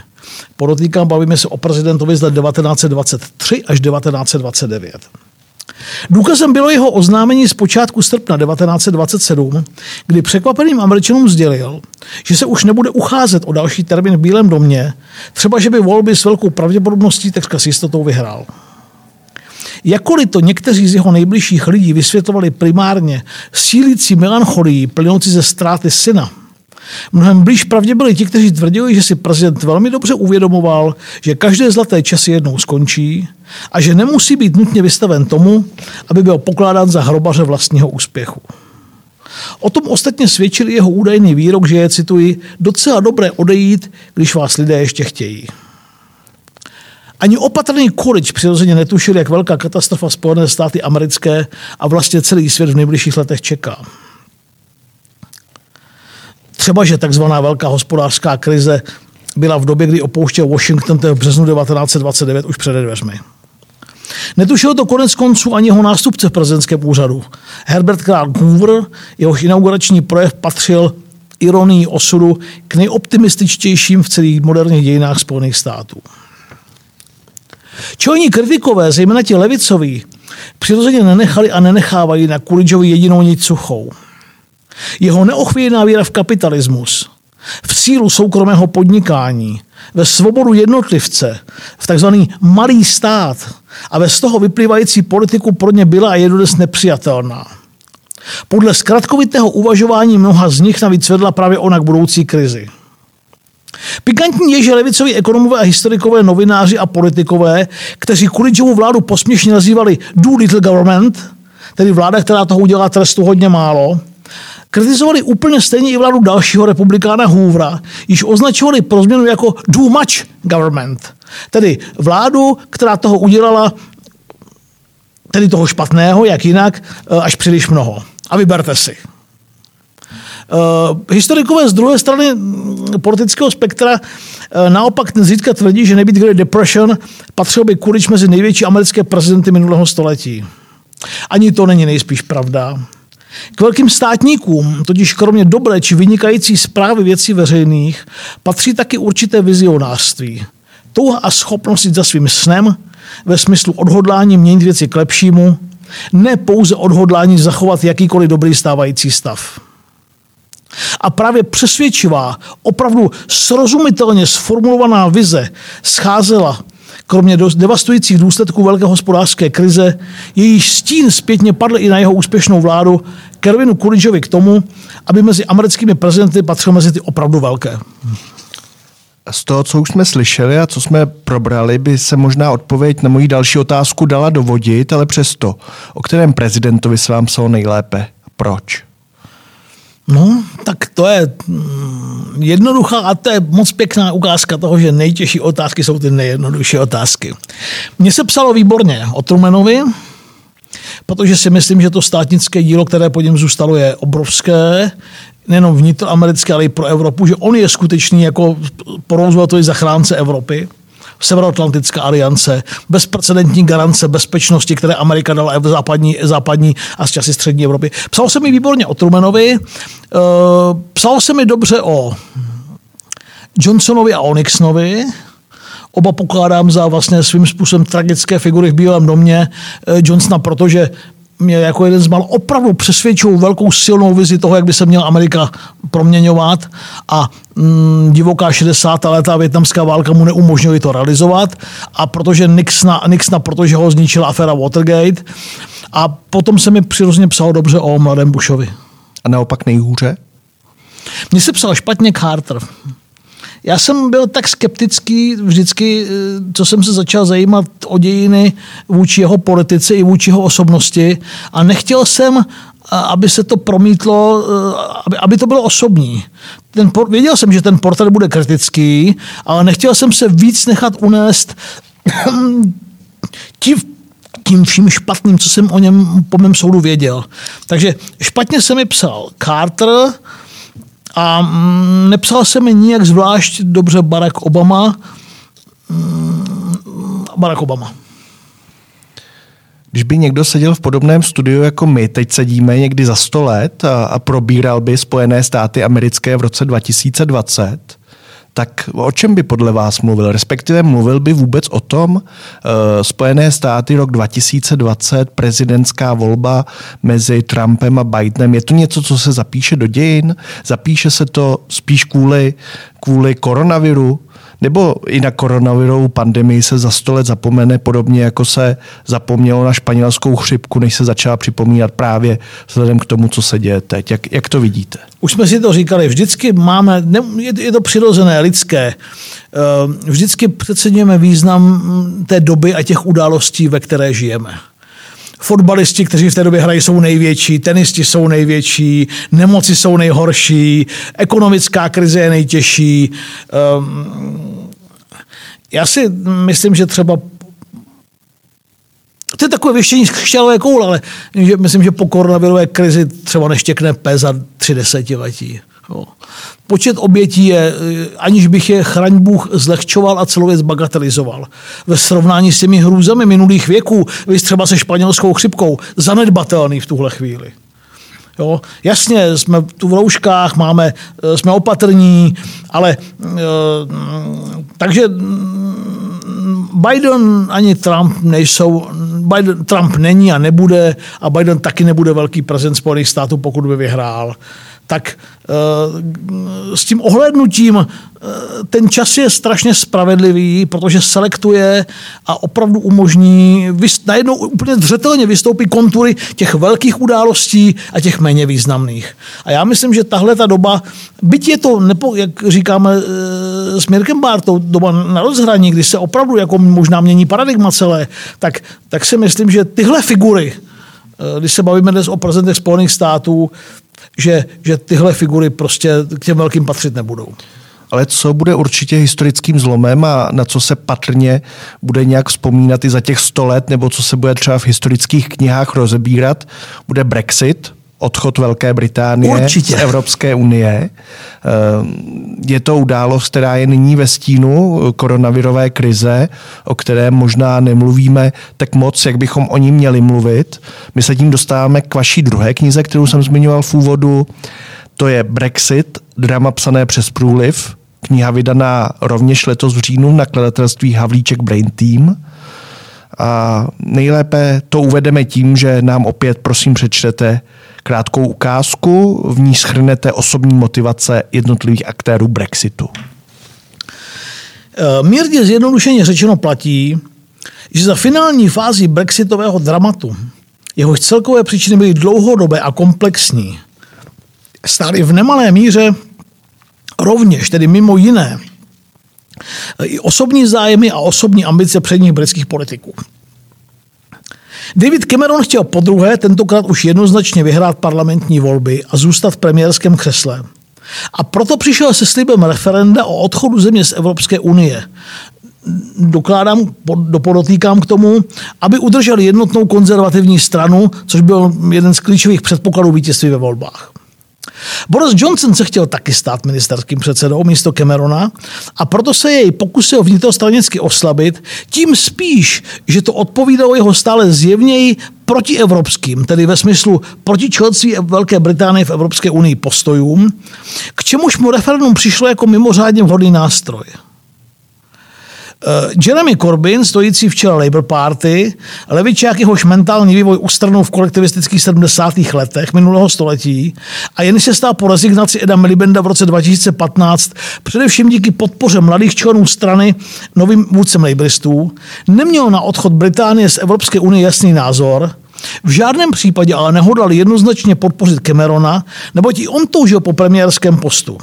Podotýkám, bavíme se o prezidentovi z let 1923 až 1929. Důkazem bylo jeho oznámení z počátku srpna 1927, kdy překvapeným Američanům sdělil, že se už nebude ucházet o další termín v Bílém domě, třeba že by volby s velkou pravděpodobností takřka s jistotou vyhrál. Jakkoliv to někteří z jeho nejbližších lidí vysvětlovali primárně sílící melancholií plynoucí ze ztráty syna, mnohem blíž pravdě byli ti, kteří tvrdili, že si prezident velmi dobře uvědomoval, že každé zlaté časy jednou skončí a že nemusí být nutně vystaven tomu, aby byl pokládán za hrobaře vlastního úspěchu. O tom ostatně svědčil jeho údajný výrok, že je, cituji, docela dobré odejít, když vás lidé ještě chtějí. Ani opatrný Coolidge přirozeně netušil, jak velká katastrofa Spojené státy americké a vlastně celý svět v nejbližších letech čeká. Třeba, že takzvaná velká hospodářská krize byla v době, kdy opouštěl Washington v březnu 1929 už před dveřmi. Netušil to konec konců ani jeho nástupce v prezidentském úřadu. Herbert Clark Hoover, jehož inaugurační projev patřil ironii osudu k nejoptimističtějším v celých moderních dějinách Spojených států. Čelní kritikové, zejména ti levicoví, přirozeně nenechali a nenechávají na Coolidgeovi jedinou nit suchou. Jeho neochvějná víra v kapitalismus, v sílu soukromého podnikání, ve svobodu jednotlivce, v takzvaný malý stát a ve z toho vyplývající politiku pro ně byla a je dodnes nepřijatelná. Podle zkratkovitého uvažování mnoha z nich navíc vedla právě ona k budoucí krizi. Pikantní je, že levicoví ekonomové a historikové, novináři a politikové, kteří Coolidgeovu vládu posměšně nazývali do little government, tedy vláda, která toho udělá trestu hodně málo, kritizovali úplně stejně i vládu dalšího republikána Hoovera, již označovali pro změnu jako do much government, tedy vládu, která toho udělala, tedy toho špatného, jak jinak, až příliš mnoho. A vyberte si. Historikové z druhé strany politického spektra naopak nezřídka tvrdí, že nebýt Great Depression patřil by Coolidge mezi největší americké prezidenty minulého století. Ani to není nejspíš pravda. K velkým státníkům, totiž kromě dobré či vynikající správy věcí veřejných, patří taky určité vizionářství. Touha a schopnost jít za svým snem ve smyslu odhodlání měnit věci k lepšímu, ne pouze odhodlání zachovat jakýkoliv dobrý stávající stav. A právě přesvědčivá, opravdu srozumitelně sformulovaná vize scházela, kromě devastujících důsledků velké hospodářské krize, jejíž stín zpětně padl i na jeho úspěšnou vládu, Calvinu Coolidgeovi k tomu, aby mezi americkými prezidenty patřil mezi ty opravdu velké. Z toho, co už jsme slyšeli a co jsme probrali, by se možná odpověď na moji další otázku dala dovodit, ale přesto, o kterém prezidentovi se vám psalo nejlépe? Proč? No, tak to je jednoduchá a to je moc pěkná ukázka toho, že nejtěžší otázky jsou ty nejjednodušší otázky. Mně se psalo výborně o Trumanovi, protože si myslím, že to státnické dílo, které po něm zůstalo, je obrovské, nejenom vnitroamerické, ale i pro Evropu, že on je skutečný jako porozvojatový zachránce Evropy, Severoatlantická aliance, bezprecedentní garance bezpečnosti, které Amerika dala v západní a z časy střední Evropy. Psalo se mi výborně o Trumanovi, psalo se mi dobře o Johnsonovi a o Nixonovi. Oba pokládám za vlastně svým způsobem tragické figury v Bílém domě. Johnsona, protože mě jako jeden z mal opravdu přesvědčil velkou silnou vizi toho, jak by se měla Amerika proměňovat a divoká 60. léta vietnamská válka mu neumožnili to realizovat a protože Nixona, protože ho zničila aféra Watergate a potom se mi přirozeně psalo dobře o mladém Bushovi. A naopak nejhůře? Mně se psal špatně Carter. Já jsem byl tak skeptický vždycky, co jsem se začal zajímat o dějiny vůči jeho politice i vůči jeho osobnosti a nechtěl jsem, aby se to promítlo, aby to bylo osobní. Věděl jsem, že ten portrét bude kritický, ale nechtěl jsem se víc nechat unést tím vším špatným, co jsem o něm po mém soudu věděl. Takže špatně se mi psal Carter, a nepsal se mi nijak zvlášť dobře Barack Obama. Když by někdo seděl v podobném studiu jako my, teď sedíme někdy za 100 let a probíral by Spojené státy americké v roce 2020, tak o čem by podle vás mluvil? Respektive mluvil by vůbec o tom, Spojené státy rok 2020, prezidentská volba mezi Trumpem a Bidenem. Je to něco, co se zapíše do dějin? Zapíše se to spíš kvůli koronaviru? Nebo i na koronavirovou pandemii se za 100 let zapomene, podobně jako se zapomnělo na španělskou chřipku, než se začala připomínat právě vzhledem k tomu, co se děje teď. Jak to vidíte? Už jsme si to říkali, vždycky máme, je to přirozené, lidské, vždycky přeceňujeme význam té doby a těch událostí, ve které žijeme. Fotbalisti, kteří v té době hrají, jsou největší, tenisti jsou největší, nemoci jsou nejhorší, ekonomická krize je nejtěžší. Já si myslím, že třeba to je takové věštění z křišťálové koule, ale myslím, že po koronavirové krizi třeba neštěkne pes za 3 desetiletí. Počet obětí je, aniž bych je chraň Bůh zlehčoval a celou věc bagatelizoval. Ve srovnání s těmi hrůzami minulých věků, vy třeba se španělskou chřipkou, zanedbatelný v tuhle chvíli. Jo, jasně, jsme tu v rouškách, jsme opatrní, ale takže Biden ani Trump nejsou, Trump není a nebude a Biden taky nebude velký prezident Spojených států, pokud by vyhrál. Tak s tím ohlédnutím ten čas je strašně spravedlivý, protože selektuje a opravdu umožní, najednou úplně zřetelně vystoupí kontury těch velkých událostí a těch méně významných. A já myslím, že tahle ta doba, byť je to, jak říkáme s Mirkem Bártou, doba na rozhraní, kdy se opravdu jako možná mění paradigma celé, tak si myslím, že tyhle figury, když se bavíme dnes o prezidentech Spojených států, že tyhle figury prostě k těm velkým patřit nebudou. Ale co bude určitě historickým zlomem a na co se patrně bude nějak vzpomínat i za těch 100 let, nebo co se bude třeba v historických knihách rozebírat, bude Brexit, odchod Velké Británie určitě z Evropské unie. Je to událost, která je nyní ve stínu koronavirové krize, o které možná nemluvíme tak moc, jak bychom o ní měli mluvit. My se tím dostáváme k vaší druhé knize, kterou jsem zmiňoval v úvodu. To je Brexit, drama psané přes průliv. Kniha vydaná rovněž letos v říjnu v nakladatelství Havlíček Brain Team. A nejlépe to uvedeme tím, že nám opět prosím přečtete krátkou ukázku, v ní shrnete osobní motivace jednotlivých aktérů Brexitu. Mírně zjednodušeně řečeno platí, že za finální fázi brexitového dramatu, jehož celkové příčiny byly dlouhodobé a komplexní, stály v nemalé míře rovněž, tedy mimo jiné, i osobní zájmy a osobní ambice předních britských politiků. David Cameron chtěl podruhé tentokrát už jednoznačně vyhrát parlamentní volby a zůstat v premiérském křesle. A proto přišel se slibem referenda o odchodu země z Evropské unie. Podotýkám k tomu, aby udrželi jednotnou konzervativní stranu, což byl jeden z klíčových předpokladů vítězství ve volbách. Boris Johnson se chtěl taky stát ministerským předsedou místo Camerona a proto se jej pokusil vnitrostranicky oslabit, tím spíš, že to odpovídalo jeho stále zjevněji protievropským, tedy ve smyslu proti členství Velké Británie v Evropské unii postojům, k čemuž mu referendum přišlo jako mimořádně vhodný nástroj. Jeremy Corbyn, stojící v čele Labour Party, levičák, jehož mentální vývoj ustrnul v kolektivistických 70. letech minulého století a jen se stál po rezignaci Eda Milibanda v roce 2015, především díky podpoře mladých členů strany novým vůdcem labouristů, neměl na odchod Británie z Evropské unie jasný názor, v žádném případě ale nehodlal jednoznačně podpořit Camerona, neboť i on toužil po premiérském postu.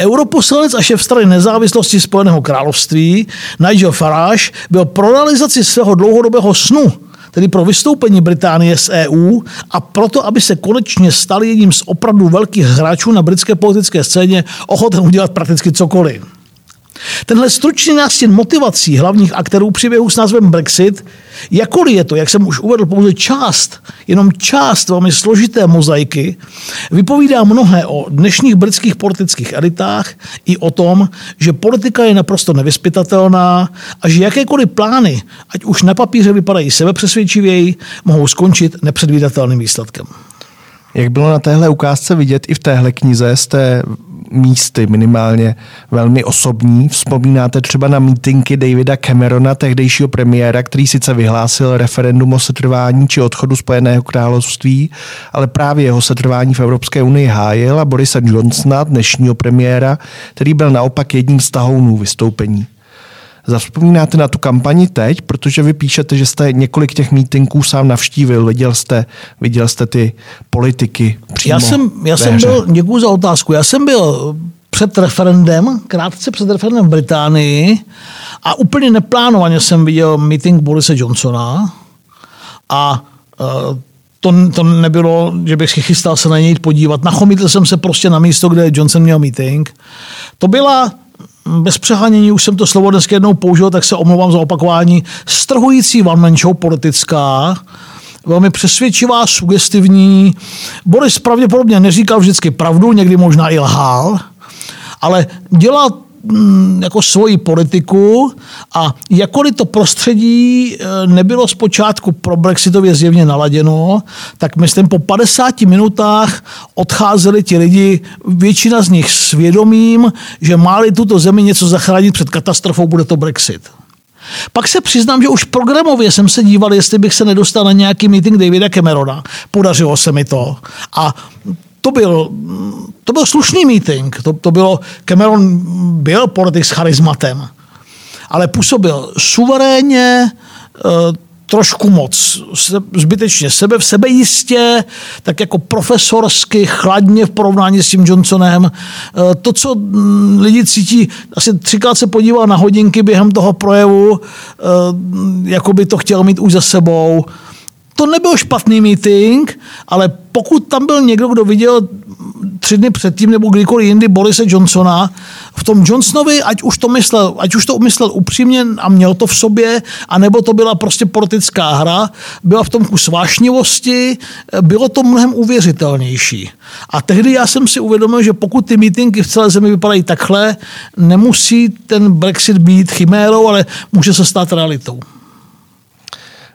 Europoslanec a šéf strany nezávislosti Spojeného království Nigel Farage byl pro realizaci svého dlouhodobého snu, tedy pro vystoupení Británie z EU a proto, aby se konečně stal jedním z opravdu velkých hráčů na britské politické scéně, ochoten udělat prakticky cokoliv. Tenhle stručný nástěn motivací hlavních aktérů příběhu s názvem Brexit, jakkoliv je to, jak jsem už uvedl, pouze jenom část velmi složité mozaiky, vypovídá mnohé o dnešních britských politických elitách i o tom, že politika je naprosto nevyzpytatelná a že jakékoliv plány, ať už na papíře vypadají sebepřesvědčivěji, mohou skončit nepředvídatelným výsledkem. Jak bylo na téhle ukázce vidět, i v téhle knize jste místy minimálně velmi osobní. Vzpomínáte třeba na mítinky Davida Camerona, tehdejšího premiéra, který sice vyhlásil referendum o setrvání či odchodu Spojeného království, ale právě jeho setrvání v Evropské unii hájil, a Borisa Johnsona, dnešního premiéra, který byl naopak jedním z tahounů vystoupení. Zavzpomínáte na tu kampani teď, protože vy píšete, že jste několik těch mítinků sám navštívil, viděl jste ty politiky přímo. Já jsem byl, děkuji za otázku, já jsem byl před referendem, krátce před referendem v Británii, a úplně neplánovaně jsem viděl meeting Borise Johnsona, a to nebylo, že bych chystal se na něj podívat. Nachomítl jsem se prostě na místo, kde Johnson měl meeting. To byla, bez přehánění, už jsem to slovo dneska jednou použil, tak se omlouvám za opakování, strhující one-man show politická, velmi přesvědčivá, sugestivní. Boris pravděpodobně neříkal vždycky pravdu, někdy možná i lhal, ale dělal jako svoji politiku, a jakkoliv to prostředí nebylo zpočátku pro brexitově zjevně naladěno, tak myslím po 50 minutách odcházeli ti lidi, většina z nich s vědomím, že má-li tuto zemi něco zachránit před katastrofou, bude to Brexit. Pak se přiznám, že už programově jsem se díval, jestli bych se nedostal na nějaký meeting Davida Camerona. Podařilo se mi to. A to byl slušný meeting. Cameron byl politik s charizmatem, ale působil suverénně, trošku moc, zbytečně sebejistě, tak jako profesorsky, chladně v porovnání s tím Johnsonem. To, co lidi cítí, asi třikrát se podíval na hodinky během toho projevu, jako by to chtěl mít už za sebou. To nebyl špatný meeting, ale pokud tam byl někdo, kdo viděl 3 dny předtím nebo kdykoliv jindy Borise Johnsona, v tom Johnsonovi, ať už to myslel upřímně a měl to v sobě, anebo to byla prostě politická hra, byla v tom kus vášnivosti, bylo to mnohem uvěřitelnější. A tehdy já jsem si uvědomil, že pokud ty meetingy v celé zemi vypadají takhle, nemusí ten Brexit být chimérou, ale může se stát realitou.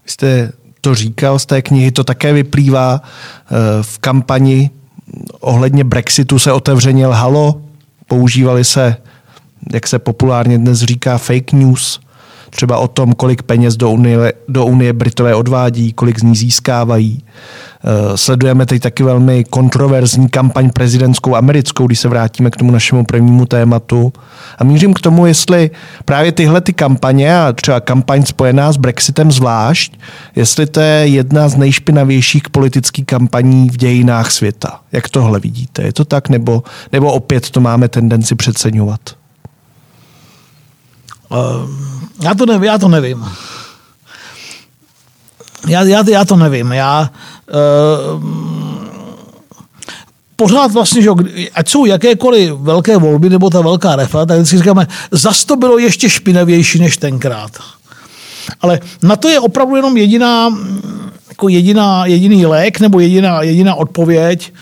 Jste to říkal, z té knihy to také vyplývá. V kampani ohledně Brexitu se otevřeně lhalo, používali se, jak se populárně dnes říká, fake news, třeba o tom, kolik peněz do Unie Britové odvádí, kolik z ní získávají. Sledujeme teď taky velmi kontroverzní kampaň prezidentskou americkou, když se vrátíme k tomu našemu prvnímu tématu. A mířím k tomu, jestli právě tyhle ty kampaně, a třeba kampaň spojená s Brexitem zvlášť, jestli to je jedna z nejšpinavějších politických kampaní v dějinách světa. Jak tohle vidíte? Je to tak, nebo opět to máme tendenci přeceňovat? Já to nevím. Já to nevím. Pořád vlastně, že ať jsou jakékoliv velké volby nebo ta velká refa, tak vždycky říkáme, zas to bylo ještě špinavější než tenkrát. Ale na to je opravdu jenom jediný lék nebo jediná odpověď.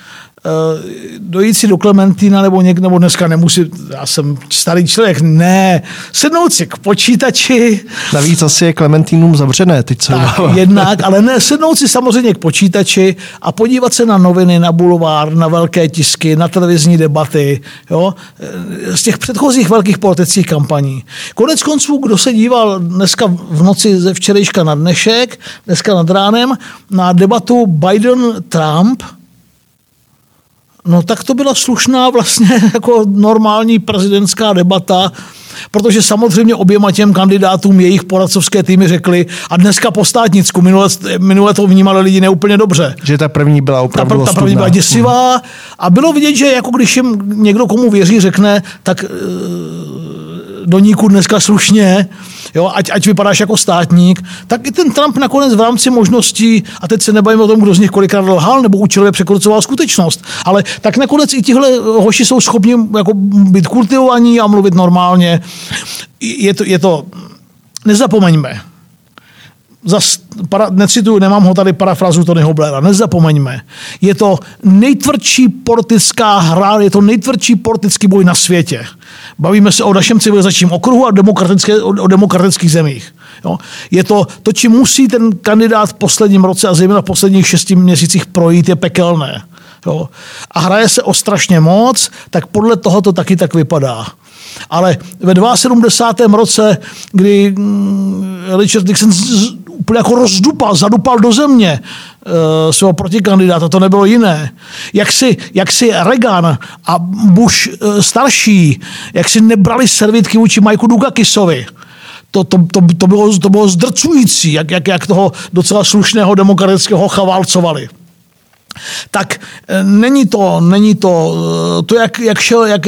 Dojít si do Klementina nebo dneska nemusím, já jsem starý člověk, ne, sednout si k počítači. Navíc asi je Klementinum zavřené, teď se obávám. Jednak, ale ne, sednout si samozřejmě k počítači a podívat se na noviny, na bulvár, na velké tisky, na televizní debaty, jo, z těch předchozích velkých politických kampaní. Konec konců, kdo se díval dneska v noci ze včerejška na dnešek, dneska nad ránem, na debatu Biden-Trump, no tak to byla slušná vlastně jako normální prezidentská debata, protože samozřejmě oběma těm kandidátům jejich poradcovské týmy řekli, a dneska po státnicku, minule to vnímali lidi neúplně dobře. Že ta první byla opravdu ostudná. Ta první byla děsivá a bylo vidět, že jako když jim někdo, komu věří, řekne, tak doníku dneska slušně, jo, ať vypadáš jako státník, tak i ten Trump nakonec v rámci možností, a teď se nebavíme o tom, kdo z nich kolikrát lhal nebo účelově překrucoval skutečnost, ale tak nakonec i tihle hoši jsou schopni jako být kultivovaní a mluvit normálně. Je to nezapomeňme. Necituju, nemám ho tady, parafrazu Tonyho Blaira, nezapomeňme. Je to nejtvrdší politická hra, je to nejtvrdší politický boj na světě. Bavíme se o našem civilizačním okruhu a o demokratických zemích. Jo? Je to, čím musí ten kandidát v posledním roce a zejména v posledních 6 měsících projít, je pekelné. Jo. A hraje se o strašně moc, tak podle toho to taky tak vypadá. Ale ve 72. roce, kdy Richard Nixon úplně jako zadupal do země svého protikandidáta, to nebylo jiné. Jak si Reagan a Bush starší, jak si nebrali servítky vůči Mikeu Dukakisovi, to bylo zdrcující, jak toho docela slušného demokratického chaválcovali. Tak není to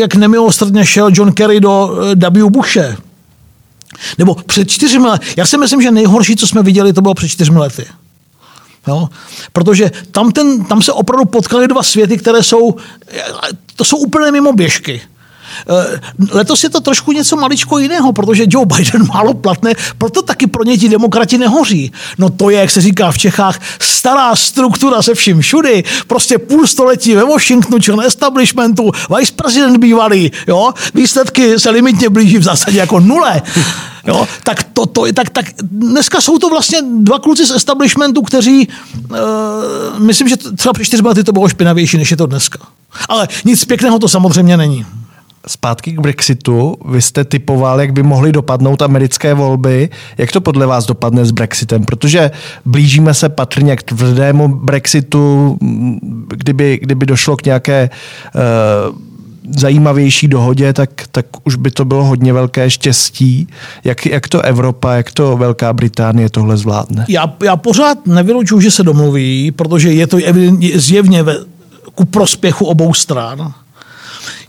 jak nemilosrdně šel John Kerry do W. Bushe. Nebo před 4 lety. Já si myslím, že nejhorší, co jsme viděli, to bylo před 4 lety. Jo? Protože tam se opravdu potkaly dva světy, které jsou úplně mimo běžky. Letos je to trošku něco maličko jiného, protože Joe Biden málo platné, proto taky pro ně ti demokrati nehoří. No to je, jak se říká v Čechách, stará struktura se vším všudy, prostě půl století ve Washingtonu, člen establishmentu, vice prezident bývalý, jo? Výsledky se limitně blíží v zásadě jako nule. Jo? Tak, tak dneska jsou to vlastně dva kluci z establishmentu, kteří, myslím, že třeba před 4 lety to bylo špinavější, než je to dneska. Ale nic pěkného to samozřejmě není. Zpátky k Brexitu. Vy jste typoval, jak by mohly dopadnout americké volby. Jak to podle vás dopadne s Brexitem? Protože blížíme se patrně k tvrdému Brexitu, kdyby došlo k nějaké zajímavější dohodě, tak už by to bylo hodně velké štěstí. Jak to Evropa, jak to Velká Británie tohle zvládne? Já pořád nevylučuju, že se domluví, protože je to zjevně ku prospěchu obou stran.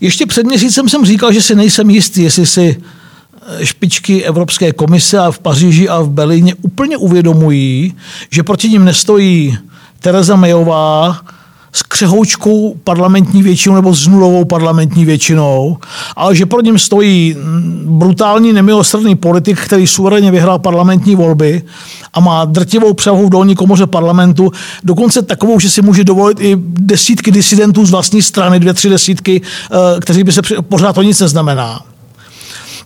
Ještě před měsícem jsem říkal, že si nejsem jistý, jestli si špičky Evropské komise a v Paříži a v Berlíně úplně uvědomují, že proti nim nestojí Theresa Mayová s křehoučkou parlamentní většinou nebo s nulovou parlamentní většinou, ale že pro ním stojí brutální nemilosrdný politik, který suverénně vyhrál parlamentní volby a má drtivou převahu v dolní komoře parlamentu, dokonce takovou, že si může dovolit i desítky disidentů z vlastní strany, 2-3 desítky, kteří by se pořád to nic neznamená.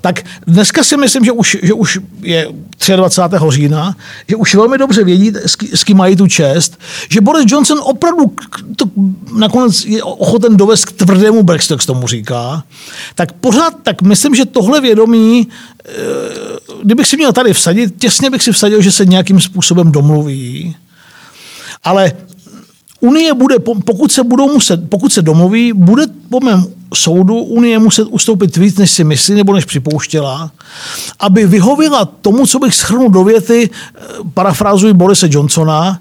Tak dneska si myslím, že už je 23. října, že už velmi dobře vědí, s kým mají tu čest, že Boris Johnson opravdu to nakonec je ochoten dovést k tvrdému Brexitu, jak se tomu říká. Tak pořád tak myslím, že tohle vědomí, kdybych si měl tady vsadit, těsně bych si vsadil, že se nějakým způsobem domluví. Ale Unie bude, pokud se domluví, bude po mém soudu Unie muset ustoupit víc, než si myslí, nebo než připouštěla, aby vyhověla tomu, co bych shrnul do věty, parafrázuji Borise Johnsona,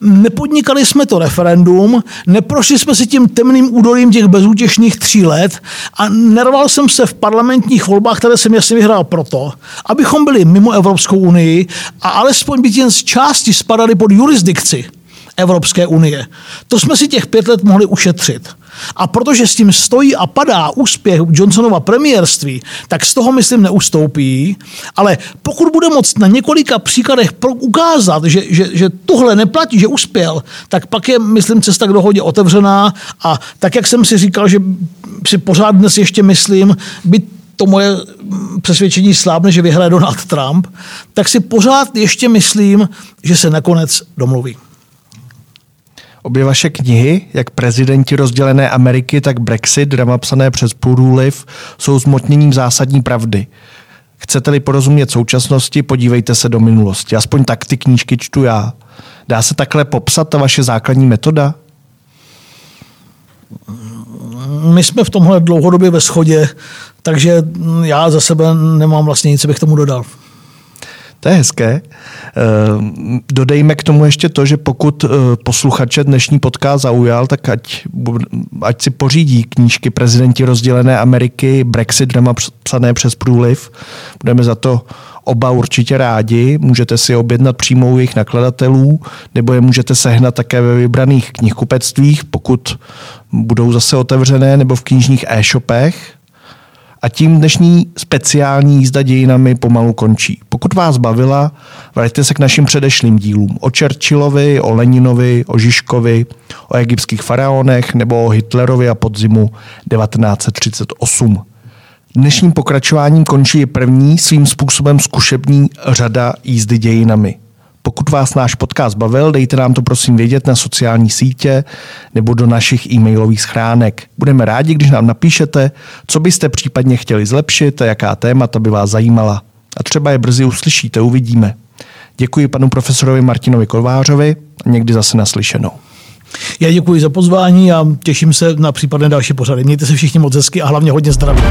nepodnikali jsme to referendum, neprošli jsme si tím temným údolím těch bezútěšných 3 let a nerval jsem se v parlamentních volbách, které jsem jasně vyhrál proto, abychom byli mimo Evropskou unii a alespoň být jen z části spadali pod jurisdikci Evropské unie. To jsme si těch 5 let mohli ušetřit. A protože s tím stojí a padá úspěch Johnsonova premiérství, tak z toho, myslím, neustoupí. Ale pokud bude moct na několika příkladech ukázat, že tohle neplatí, že uspěl, tak pak je, myslím, cesta k dohodě otevřená. A tak, jak jsem si říkal, že si pořád dnes ještě myslím, byť to moje přesvědčení slábne, že vyhraje Donald Trump, tak si pořád ještě myslím, že se nakonec domluví. Obě vaše knihy, jak Prezidenti rozdělené Ameriky, tak Brexit, drama psané přes průliv, jsou zmotněním zásadní pravdy. Chcete-li porozumět současnosti, podívejte se do minulosti. Aspoň tak ty knížky čtu já. Dá se takhle popsat ta vaše základní metoda? My jsme v tomhle dlouhodobě ve shodě, takže já za sebe nemám vlastně nic, co bych k tomu dodal. To je hezké. Dodejme k tomu ještě to, že pokud posluchače dnešní podcast zaujal, tak ať si pořídí knížky Prezidenti rozdělené Ameriky, Brexit, drama psané přes průliv. Budeme za to oba určitě rádi. Můžete si objednat přímo u jejich nakladatelů, nebo je můžete sehnat také ve vybraných knihkupectvích, pokud budou zase otevřené, nebo v knižních e-shopech. A tím dnešní speciální jízda dějinami pomalu končí. Pokud vás bavila, vraťte se k našim předešlým dílům o Churchillovi, o Leninovi, o Žižkovi, o egyptských faraonech nebo o Hitlerovi a podzimu 1938. Dnešním pokračováním končí první svým způsobem zkušební řada jízdy dějinami. Pokud vás náš podcast bavil, dejte nám to prosím vědět na sociální sítě nebo do našich e-mailových schránek. Budeme rádi, když nám napíšete, co byste případně chtěli zlepšit a jaká témata by vás zajímala. A třeba je brzy uslyšíte, uvidíme. Děkuji panu profesorovi Martinovi Kovářovi a někdy zase naslyšenou. Já děkuji za pozvání a těším se na případné další pořady. Mějte se všichni moc hezky a hlavně hodně zdraví.